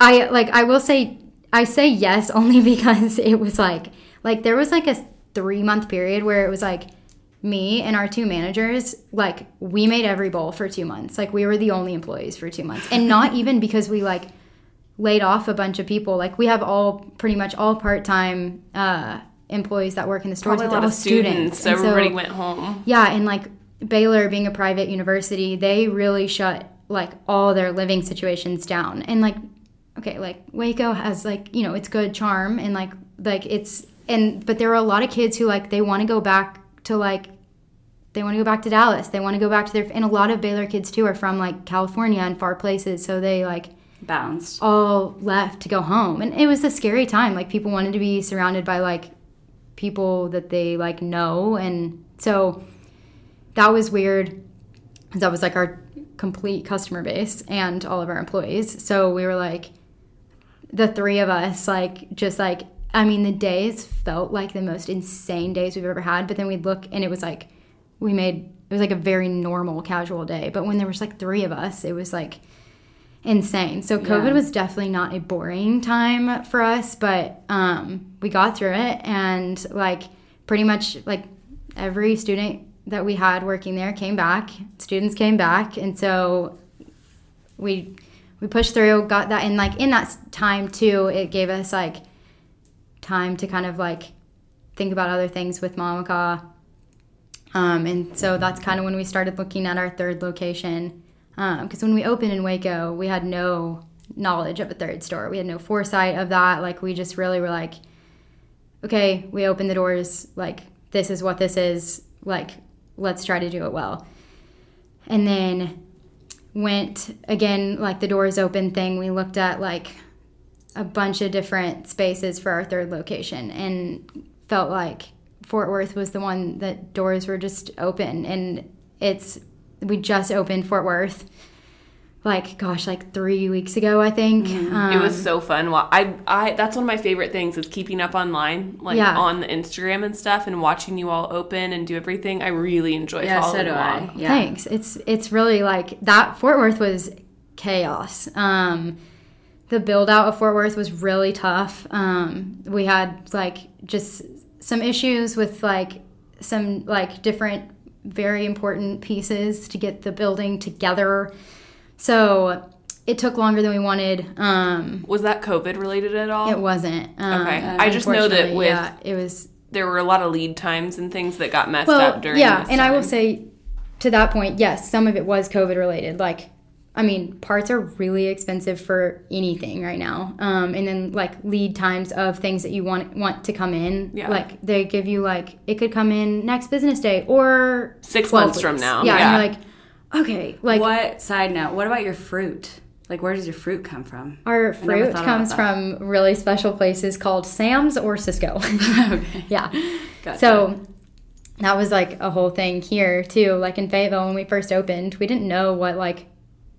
I will say, I say yes only because it was like there was like a 3-month period where it was like, me and our two managers, like, we made every bowl for 2 months. Like, we were the only employees for 2 months. And not even because we, like, laid off a bunch of people. Like, we have pretty much all part-time employees that work in the stores. Probably a lot of students. So everybody went home. Yeah, and, like, Baylor being a private university, they really shut, like, all their living situations down. And, like, okay, like, Waco has, like, you know, it's good charm and, like, it's... And but there were a lot of kids who, like, they want to go back to, like, they want to go back to Dallas. They want to go back to their, and a lot of Baylor kids, too, are from, like, California and far places. So they, like, bounced, all left to go home. And it was a scary time. Like, people wanted to be surrounded by, like, people that they, like, know. And so that was weird because that was, like, our complete customer base and all of our employees. So we were, like, the three of us, like, just, like, I mean, the days felt like the most insane days we've ever had, but then we'd look and it was like it was like a very normal casual day. But when there was like three of us, it was like insane. So COVID was definitely not a boring time for us, but we got through it, and like pretty much like every student that we had working there came back. Students came back, and so we pushed through, got that, and like in that time too, it gave us like time to kind of like think about other things with Mamaka, and so that's kind of when we started looking at our third location, because when we opened in Waco, we had no knowledge of a third store. We had no foresight of that. Like, we just really were like, okay, we opened the doors, like, this is what this is, like, let's try to do it well. And then went again, like, the doors open thing, we looked at like a bunch of different spaces for our third location and felt like Fort Worth was the one that doors were just open. And we just opened Fort Worth, like, gosh, like 3 weeks ago, I think. Mm-hmm. It was so fun. Well, I that's one of my favorite things is keeping up online, like on the Instagram and stuff, and watching you all open and do everything. I really enjoy following along. Yeah. Thanks. It's really like that. Fort Worth was chaos. The build out of Fort Worth was really tough. We had like just some issues with like some like different very important pieces to get the building together. So it took longer than we wanted. Was that COVID related at all? It wasn't. Okay. I just know that there were a lot of lead times and things that got messed up during this time. I will say to that point, yes, some of it was COVID related. Like, I mean, parts are really expensive for anything right now. And then, like, lead times of things that you want to come in. Yeah. Like, they give you, like, it could come in next business day or 6 months from now. Yeah, yeah. And you're like, okay. Like, what, side note, what about your fruit? Like, where does your fruit come from? Our fruit comes from really special places called Sam's or Sysco. Okay. Yeah. Gotcha. So that was, like, a whole thing here, too. Like, in Fayetteville, when we first opened, we didn't know what, like,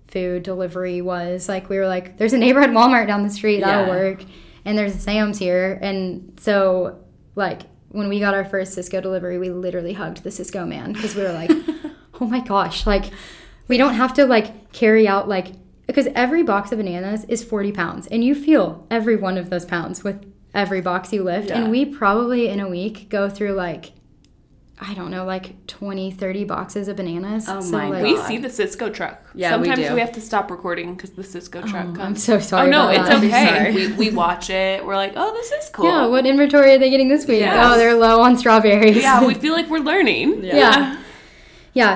food delivery was. Like, we were like, there's a neighborhood Walmart down the street, that'll work, and there's a Sam's here. And so, like, when we got our first Sysco delivery, we literally hugged the Sysco man, because we were like, oh my gosh, like, we don't have to, like, carry out, like, because every box of bananas is 40 pounds, and you feel every one of those pounds with every box you lift. And we probably in a week go through, like, I don't know, like 20, 30 boxes of bananas. Oh, my God. We see the Sysco truck. Yeah, sometimes we have to stop recording because the Sysco truck comes. I'm so sorry. Oh, no, it's okay. We watch it. We're like, oh, this is cool. Yeah, what inventory are they getting this week? Yes. Oh, they're low on strawberries. Yeah, we feel like we're learning. Yeah,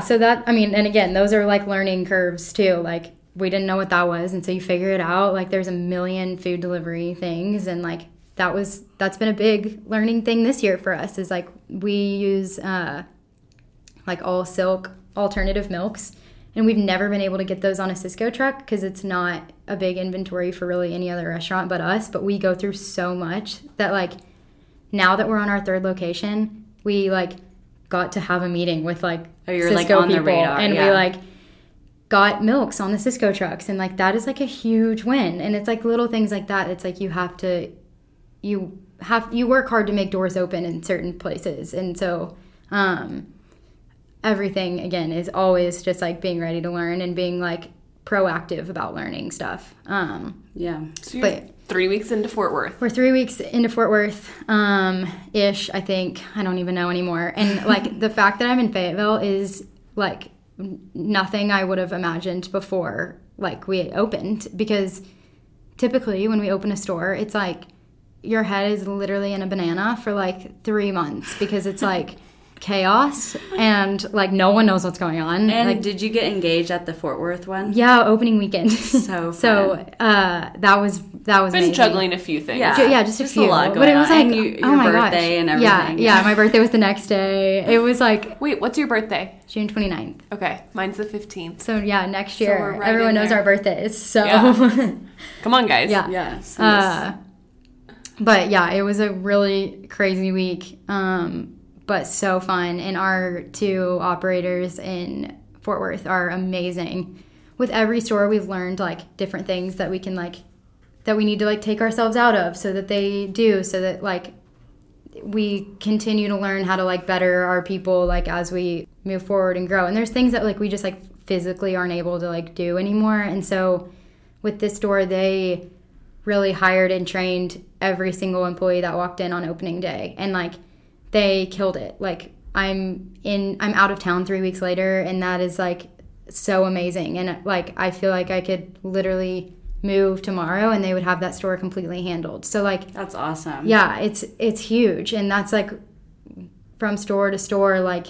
so that, I mean, and again, those are like learning curves too. Like, we didn't know what that was, and so you figure it out. Like, there's a million food delivery things, and like, that's been a big learning thing this year for us, is like, we use like all silk alternative milks, and we've never been able to get those on a Sysco truck because it's not a big inventory for really any other restaurant but us. But we go through so much that, like, now that we're on our third location, we like got to have a meeting with like Sysco, like, on people, the radar, and we like got milks on the Sysco trucks, and like that is like a huge win. And it's like little things like that. It's like you work hard to make doors open in certain places. And so everything, again, is always just like being ready to learn and being like proactive about learning stuff. Yeah. So but 3 weeks into Fort Worth. We're 3 weeks into Fort Worth, ish, I think. I don't even know anymore. And, like, the fact that I'm in Fayetteville is, like, nothing I would have imagined before, like, we had opened. Because typically when we open a store, it's, like, your head is literally in a banana for, like, 3 months. Because it's, like... chaos, and like no one knows what's going on. And like, did you get engaged at the Fort Worth one? Yeah, opening weekend. So fun. that was been amazing. Juggling a few things. Yeah, just a few. A lot going but it was on. Like you, your oh my birthday gosh. And everything. Yeah, my birthday was the next day. It was like wait, what's your birthday? June 29th. Okay, mine's the 15th. So yeah, next year. So we're right everyone knows our birthdays. So yeah. Come on, guys. Yeah. But yeah, it was a really crazy week. But so fun, and our two operators in Fort Worth are amazing. With every store, we've learned like different things that we can like that we need to like take ourselves out of, so that they do, so that like we continue to learn how to like better our people like as we move forward and grow. And there's things that like we just like physically aren't able to like do anymore. And so with this store, they really hired and trained every single employee that walked in on opening day, and like. They killed it. Like, I'm out of town 3 weeks later, and that is, like, so amazing. And, like, I feel like I could literally move tomorrow, and they would have that store completely handled. So, like... That's awesome. Yeah, it's huge. And that's, like, from store to store, like,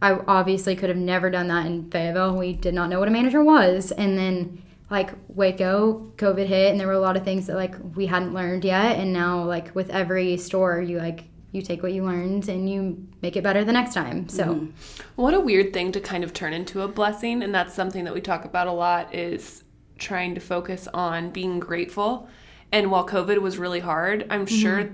I obviously could have never done that in Fayetteville. We did not know what a manager was. And then, like, Waco, COVID hit, and there were a lot of things that, like, we hadn't learned yet. And now, like, with every store, you, like... You take what you learned and you make it better the next time. So What a weird thing to kind of turn into a blessing. And that's something that we talk about a lot is trying to focus on being grateful. And while COVID was really hard, I'm sure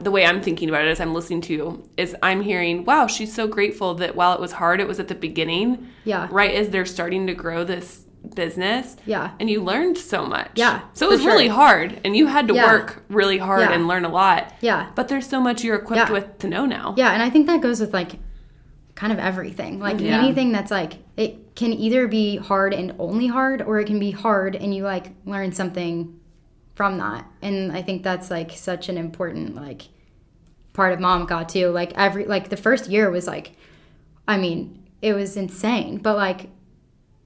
the way I'm thinking about it as I'm listening to you is I'm hearing, wow, she's so grateful that while it was hard, it was at the beginning. Yeah. Right as they're starting to grow this business. Yeah. And you learned so much. Yeah. So it was really hard, and you had to work really hard and learn a lot. Yeah. But there's so much you're equipped with to know now. Yeah. And I think that goes with like kind of everything. Like anything that's like, it can either be hard and only hard, or it can be hard and you like learn something from that. And I think that's like such an important like part of Mamaka too. Like the first year was like, I mean, it was insane, but like,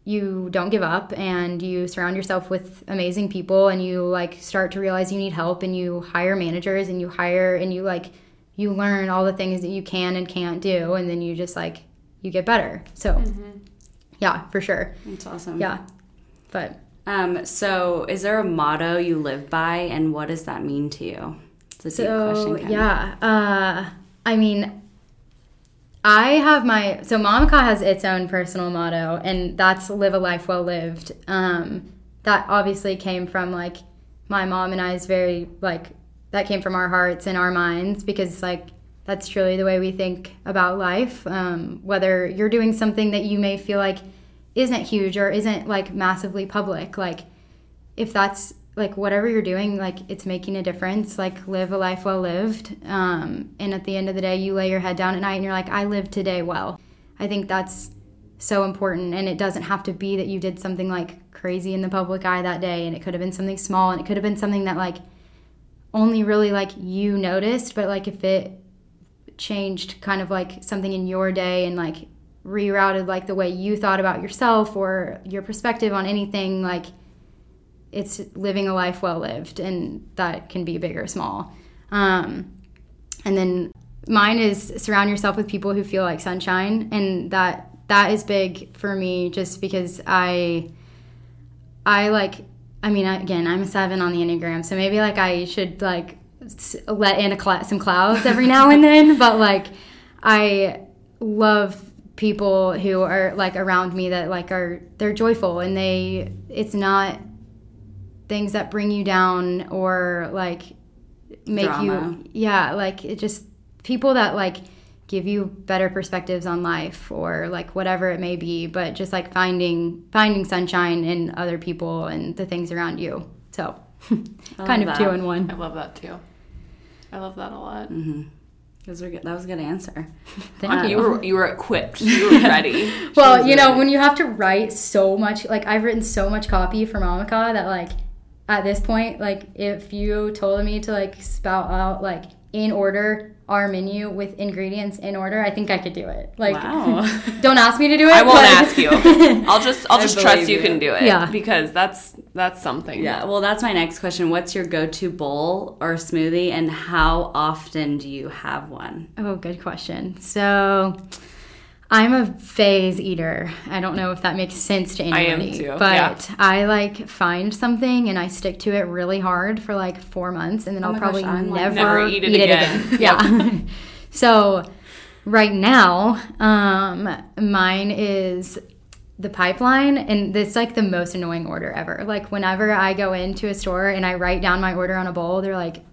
you don't give up, and you surround yourself with amazing people, and you like start to realize you need help, and you hire managers, and you like you learn all the things that you can and can't do, and then you just like you get better. So yeah, for sure. That's awesome. Yeah. But so is there a motto you live by, and what does that mean to you? It's a deep question kind of. I mean, I have so Mamaka has its own personal motto, and that's live a life well lived. That obviously came from, like, my mom and I's very, like, that came from our hearts and our minds, because, like, that's truly the way we think about life. Whether you're doing something that you may feel like isn't huge or isn't, like, massively public, like, if that's, like, whatever you're doing, like, it's making a difference. Like, live a life well lived. And at the end of the day, you lay your head down at night and you're like, I lived today well. I think that's so important. And it doesn't have to be that you did something, like, crazy in the public eye that day. And it could have been something small. And it could have been something that, like, only really, like, you noticed. But, like, if it changed kind of, like, something in your day and, like, rerouted, like, the way you thought about yourself or your perspective on anything, like, it's living a life well lived, and that can be big or small. And then mine is surround yourself with people who feel like sunshine, and that is big for me, just because I mean, I'm a 7 on the Enneagram, so maybe like I should like let in some clouds every now and then, but like I love people who are like around me that like they're joyful, and it's not things that bring you down or, like, make drama. Like, it just, people that, like, give you better perspectives on life or, like, whatever it may be, but just, like, finding sunshine in other people and the things around you. So, kind of that. 2 in 1. I love that, too. I love that a lot. Mm-hmm. That was a good answer. You were equipped. You were ready. Well, you know, when you have to write so much, like, I've written so much copy for Mamaka that, like, at this point, like, if you told me to, like, spout out, like, in order our menu with ingredients in order, I think I could do it. Like, wow. Don't ask me to do it. I won't ask you. I'll just trust you can do it. Yeah. Because that's something. Yeah. Well, that's my next question. What's your go-to bowl or smoothie, and how often do you have one? Oh, good question. So I'm a phase eater. I don't know if that makes sense to anybody. I am too. But yeah. I, like, find something and I stick to it really hard for, like, 4 months, and then I'll probably never eat it again. Yeah. So right now, mine is the Pipeline, and it's, like, the most annoying order ever. Like, whenever I go into a store and I write down my order on a bowl, they're like,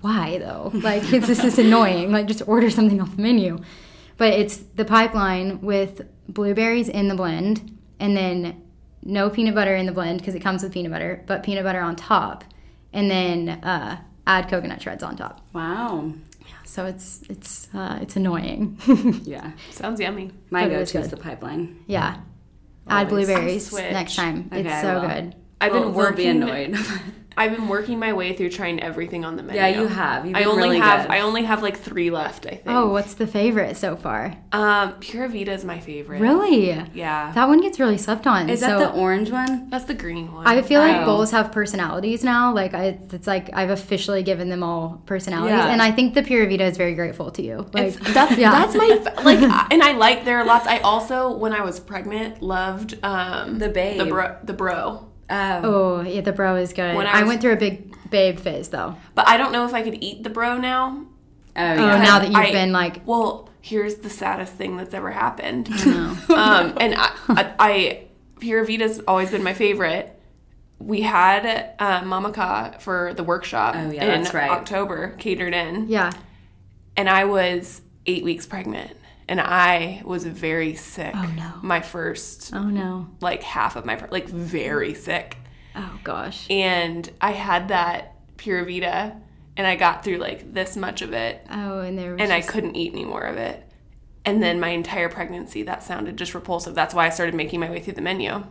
why though? Like, this is annoying. Like, just order something off the menu. But it's the Pipeline with blueberries in the blend, and then no peanut butter in the blend because it comes with peanut butter, but peanut butter on top, and then add coconut shreds on top. Wow. Yeah, so it's annoying. Yeah. Sounds yummy. My go-to is the Pipeline. Yeah. Always. Add blueberries next time. Okay, it's so good. I've been working my way through trying everything on the menu. Yeah, you have. I only have, like, 3 left, I think. Oh, what's the favorite so far? Pura Vida is my favorite. Really? Yeah. That one gets really slept on. Is that the orange one? That's the green one. I feel like bowls have personalities now. Like, it's like I've officially given them all personalities. Yeah. And I think the Pura Vida is very grateful to you. Like, that's my like. And I like there are lots. I also, when I was pregnant, loved the Babe, the bro. Oh, yeah, the bro is good. I went through a big babe phase, though. But I don't know if I could eat the bro now. Oh, yeah. Now that you've been, like... Well, here's the saddest thing that's ever happened. No. And I Pura Vida's always been my favorite. We had Mamaka for the workshop in October, catered in. Yeah. And I was 8 weeks pregnant. And I was very sick. Oh, no. My first, like, half of my, like, very sick. Oh, gosh. And I had that Pura Vida, and I got through, like, this much of it. Oh, and there was I couldn't eat any more of it. And then my entire pregnancy, that sounded just repulsive. That's why I started making my way through the menu.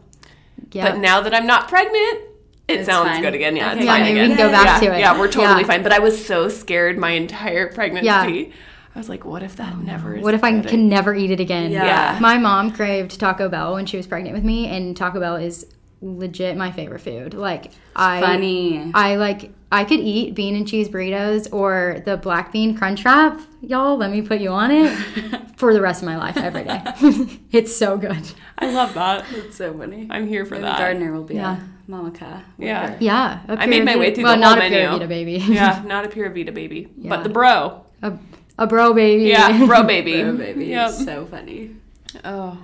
Yep. But now that I'm not pregnant... It sounds fine. Good again. Yeah, okay. It's fine again. We can go back to it. Yeah, we're totally fine. But I was so scared my entire pregnancy. Yeah. I was like, what if that never is? What if I can never eat it again? Yeah. My mom craved Taco Bell when she was pregnant with me, and Taco Bell is legit my favorite food. Like, I could eat bean and cheese burritos or the black bean crunch wrap. Y'all, let me put you on it for the rest of my life every day. It's so good. I love that. It's so funny. I'm here for that. The gardener will be Mamaka. Yeah. Yeah. I made my way through the whole menu. Well, not a Pura Vida baby. Yeah, not a Pura Vida baby. Yeah. But the bro. A bro baby. Yeah, bro baby. Bro baby. Yep. So funny. Oh.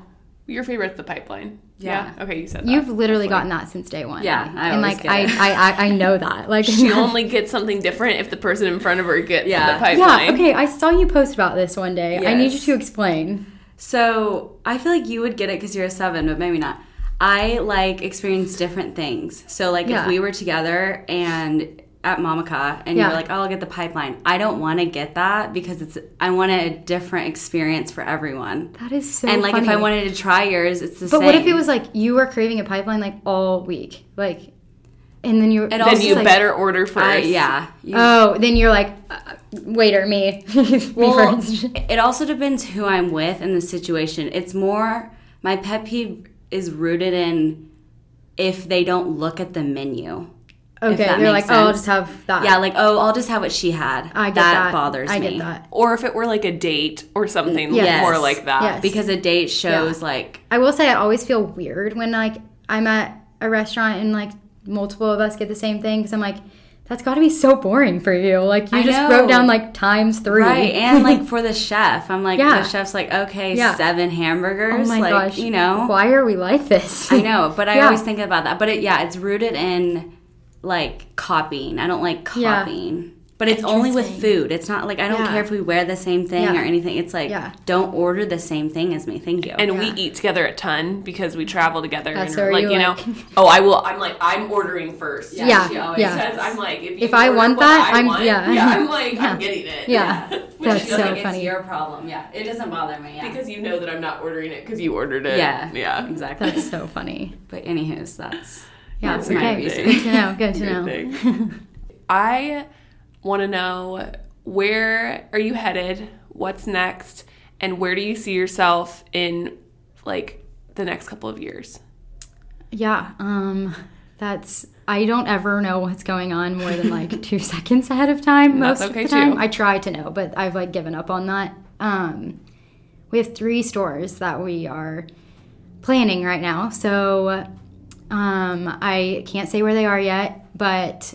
Your favorite's the Pipeline. Yeah. Okay, you said that. You've literally gotten that since day one. Yeah, I always get it. And, like, I know that. Like, she only gets something different if the person in front of her gets the Pipeline. Yeah, okay, I saw you post about this one day. Yes. I need you to explain. So, I feel like you would get it because you're a 7, but maybe not. I, like, experience different things. So, like, if we were together and... at Mamaka, and you're like, oh, I'll get the Pipeline. I don't want to get that because I want a different experience for everyone. That is so funny. And, like, if I wanted to try yours, it's the same. But what if it was, like, you were craving a Pipeline, like, all week? Like, and then you better order first. Then you're like, waiter, me. Well, it also depends who I'm with and the situation. It's more, my pet peeve is rooted in if they don't look at the menu. Okay, you're like, oh, I'll just have that. Yeah, like, oh, I'll just have what she had. I get that. That bothers me. I get that. Or if it were, like, a date or something more like that. Yes. Because a date shows, like... I will say I always feel weird when, like, I'm at a restaurant and, like, multiple of us get the same thing. Because I'm like, that's got to be so boring for you. Like, you just wrote down, like, ×3. Right, and, like, for the chef. I'm like, the chef's like, okay, 7 hamburgers. Oh, my gosh. You know? Why are we like this? I know, but I always think about that. But, it's rooted in... like copying. I don't like copying. Yeah. But it's only with food. It's not like I don't care if we wear the same thing or anything. It's like don't order the same thing as me. Thank you. And we eat together a ton because we travel together. And so like you know. Oh, I will. I'm like I'm ordering first. Yeah. She always says I'm like if I want that I want, I'm like I'm getting it. Yeah. That's so funny. It's your problem. Yeah. It doesn't bother me. Yeah. Because you know that I'm not ordering it because you ordered it. Yeah. Yeah. Exactly. That's so funny. But anywho, that's. Yeah, that's okay. It's good to know. Good to know. I want to know, where are you headed? What's next? And where do you see yourself in, like, the next couple of years? Yeah, that's... I don't ever know what's going on more than, like, 2 seconds ahead of time most of the time. Too. I try to know, but I've, like, given up on that. We have 3 stores that we are planning right now, so... I can't say where they are yet, but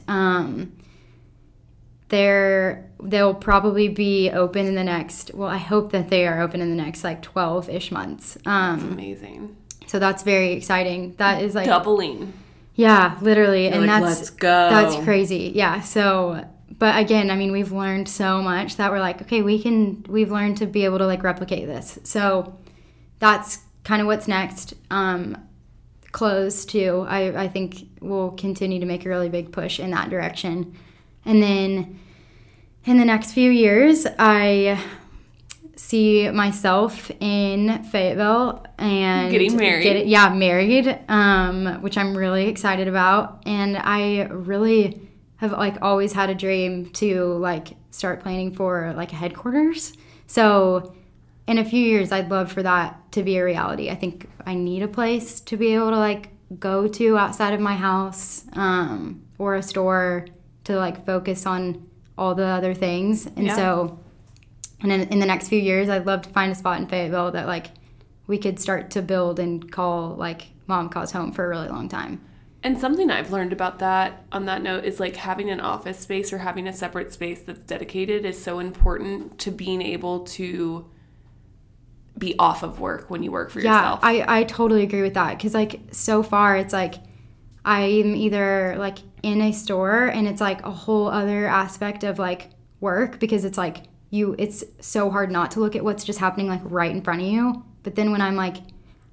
they'll probably be open in the next, well, I hope that they are open in the next, like, 12-ish months. That's amazing. So that's very exciting. That is, like... Doubling. Yeah, literally. You're, and like, that's... Let's go. That's crazy. Yeah, so... But again, I mean, we've learned so much that we're like, okay, we've learned to be able to, like, replicate this. So that's kind of what's next. Clothes too. I think we'll continue to make a really big push in that direction. And then in the next few years, I see myself in Fayetteville and getting married. Married, which I'm really excited about. And I really have, like, always had a dream to, like, start planning for, like, a headquarters. So in a few years, I'd love for that to be a reality. I think I need a place to be able to, like, go to outside of my house, or a store to, like, focus on all the other things. And so in the next few years, I'd love to find a spot in Fayetteville that, like, we could start to build and call, like, Mom Calls Home for a really long time. And something I've learned about that, on that note, is, like, having an office space or having a separate space that's dedicated is so important to being able to be off of work when you work for yourself. Yeah, I totally agree with that, because, like, so far it's, like, I'm either, like, in a store and it's, like, a whole other aspect of, like, work, because it's, like, it's so hard not to look at what's just happening, like, right in front of you. But then when I'm, like,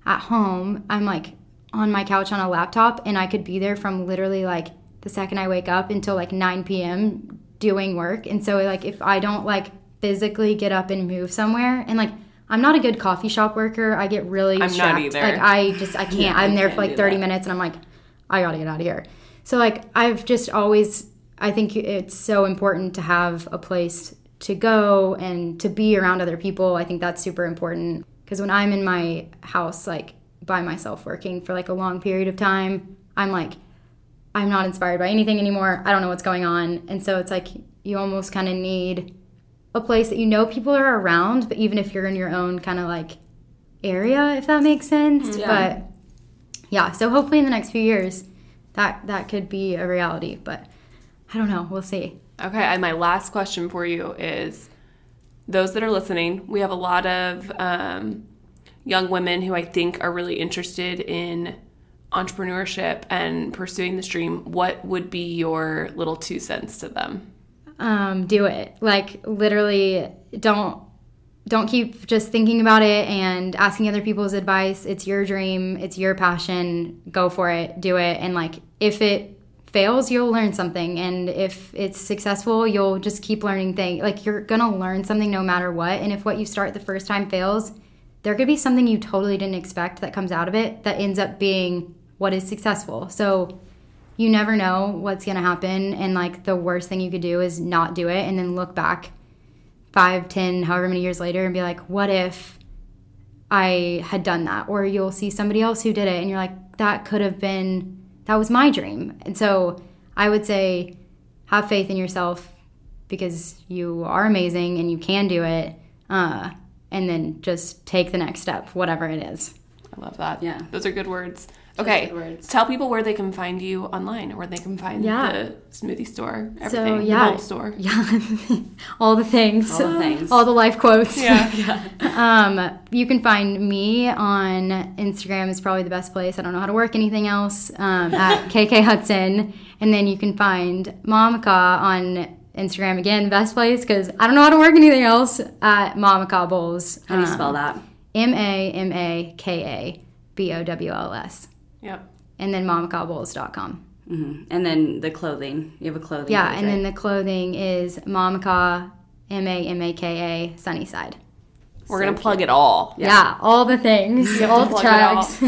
at home, I'm, like, on my couch on a laptop, and I could be there from literally, like, the second I wake up until, like, 9 p.m. doing work. And so, like, if I don't, like, physically get up and move somewhere, and, like, I'm not a good coffee shop worker. I get really distracted. Like, I can't. Yeah, I'm there for, like, 30 minutes, and I'm like, I gotta get out of here. So, like, I've just always, I think it's so important to have a place to go and to be around other people. I think that's super important, because when I'm in my house, like, by myself working for, like, a long period of time, I'm like, I'm not inspired by anything anymore. I don't know what's going on. And so it's like, you almost kind of need a place that, you know, people are around, but even if you're in your own kind of, like, area, if that makes sense. Yeah. But yeah, so hopefully in the next few years that could be a reality, but I don't know. We'll see. Okay. And my last question for you is, those that are listening, we have a lot of young women who I think are really interested in entrepreneurship and pursuing this dream. What would be your little 2 cents to them? Do it. Like, literally, don't keep just thinking about it and asking other people's advice. It's your dream. It's your passion. Go for it. Do it. And, like, if it fails, you'll learn something. And if it's successful, you'll just keep learning things. Like, you're going to learn something no matter what. And if what you start the first time fails, there could be something you totally didn't expect that comes out of it that ends up being what is successful. So you never know what's going to happen, and, like, the worst thing you could do is not do it and then look back 5, 10, however many years later and be like, what if I had done that? Or you'll see somebody else who did it and you're like, that was my dream. And so I would say, have faith in yourself, because you are amazing and you can do it, and then just take the next step, whatever it is. I love that. Yeah. Those are good words. Okay, tell people where they can find you online, where they can find the smoothie store, everything, the bowl store. Yeah, all the things. All the life quotes. Yeah. You can find me on Instagram, is probably the best place. I don't know how to work anything else, at KK Hudson. And then you can find Mamaka on Instagram, again, the best place, because I don't know how to work anything else, at Mamaka Bowls. How do you spell that? MAMAKABOWLS. Yep. And then momakables.com. Mm-hmm. And then the clothing. You have a clothing. Yeah, and then the clothing is Mamaka, MAMAKA, Sunnyside. We're going to plug it all. Yeah, all the things. All the tracks.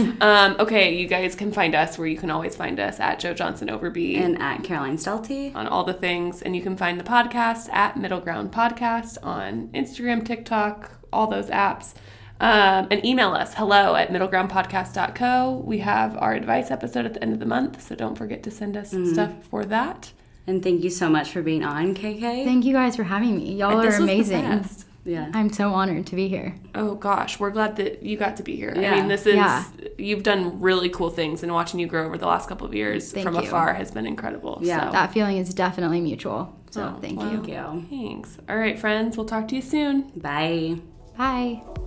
Okay, you guys can find us where you can always find us at Jo Johnson Overbey. And at Caroline Stelty. On all the things. And you can find the podcast at Middle Ground Podcast on Instagram, TikTok, all those apps. And email us, hello@middlegroundpodcast.co. We have our advice episode at the end of the month, so don't forget to send us stuff for that. And thank you so much for being on, KK. Thank you guys for having me. Y'all are amazing. Was the best. Yeah, I'm so honored to be here. Oh gosh, we're glad that you got to be here. Yeah. I mean, this is you've done really cool things, and watching you grow over the last couple of years afar has been incredible. Yeah, so. That feeling is definitely mutual. So thank you. Thanks. All right, friends, we'll talk to you soon. Bye. Bye.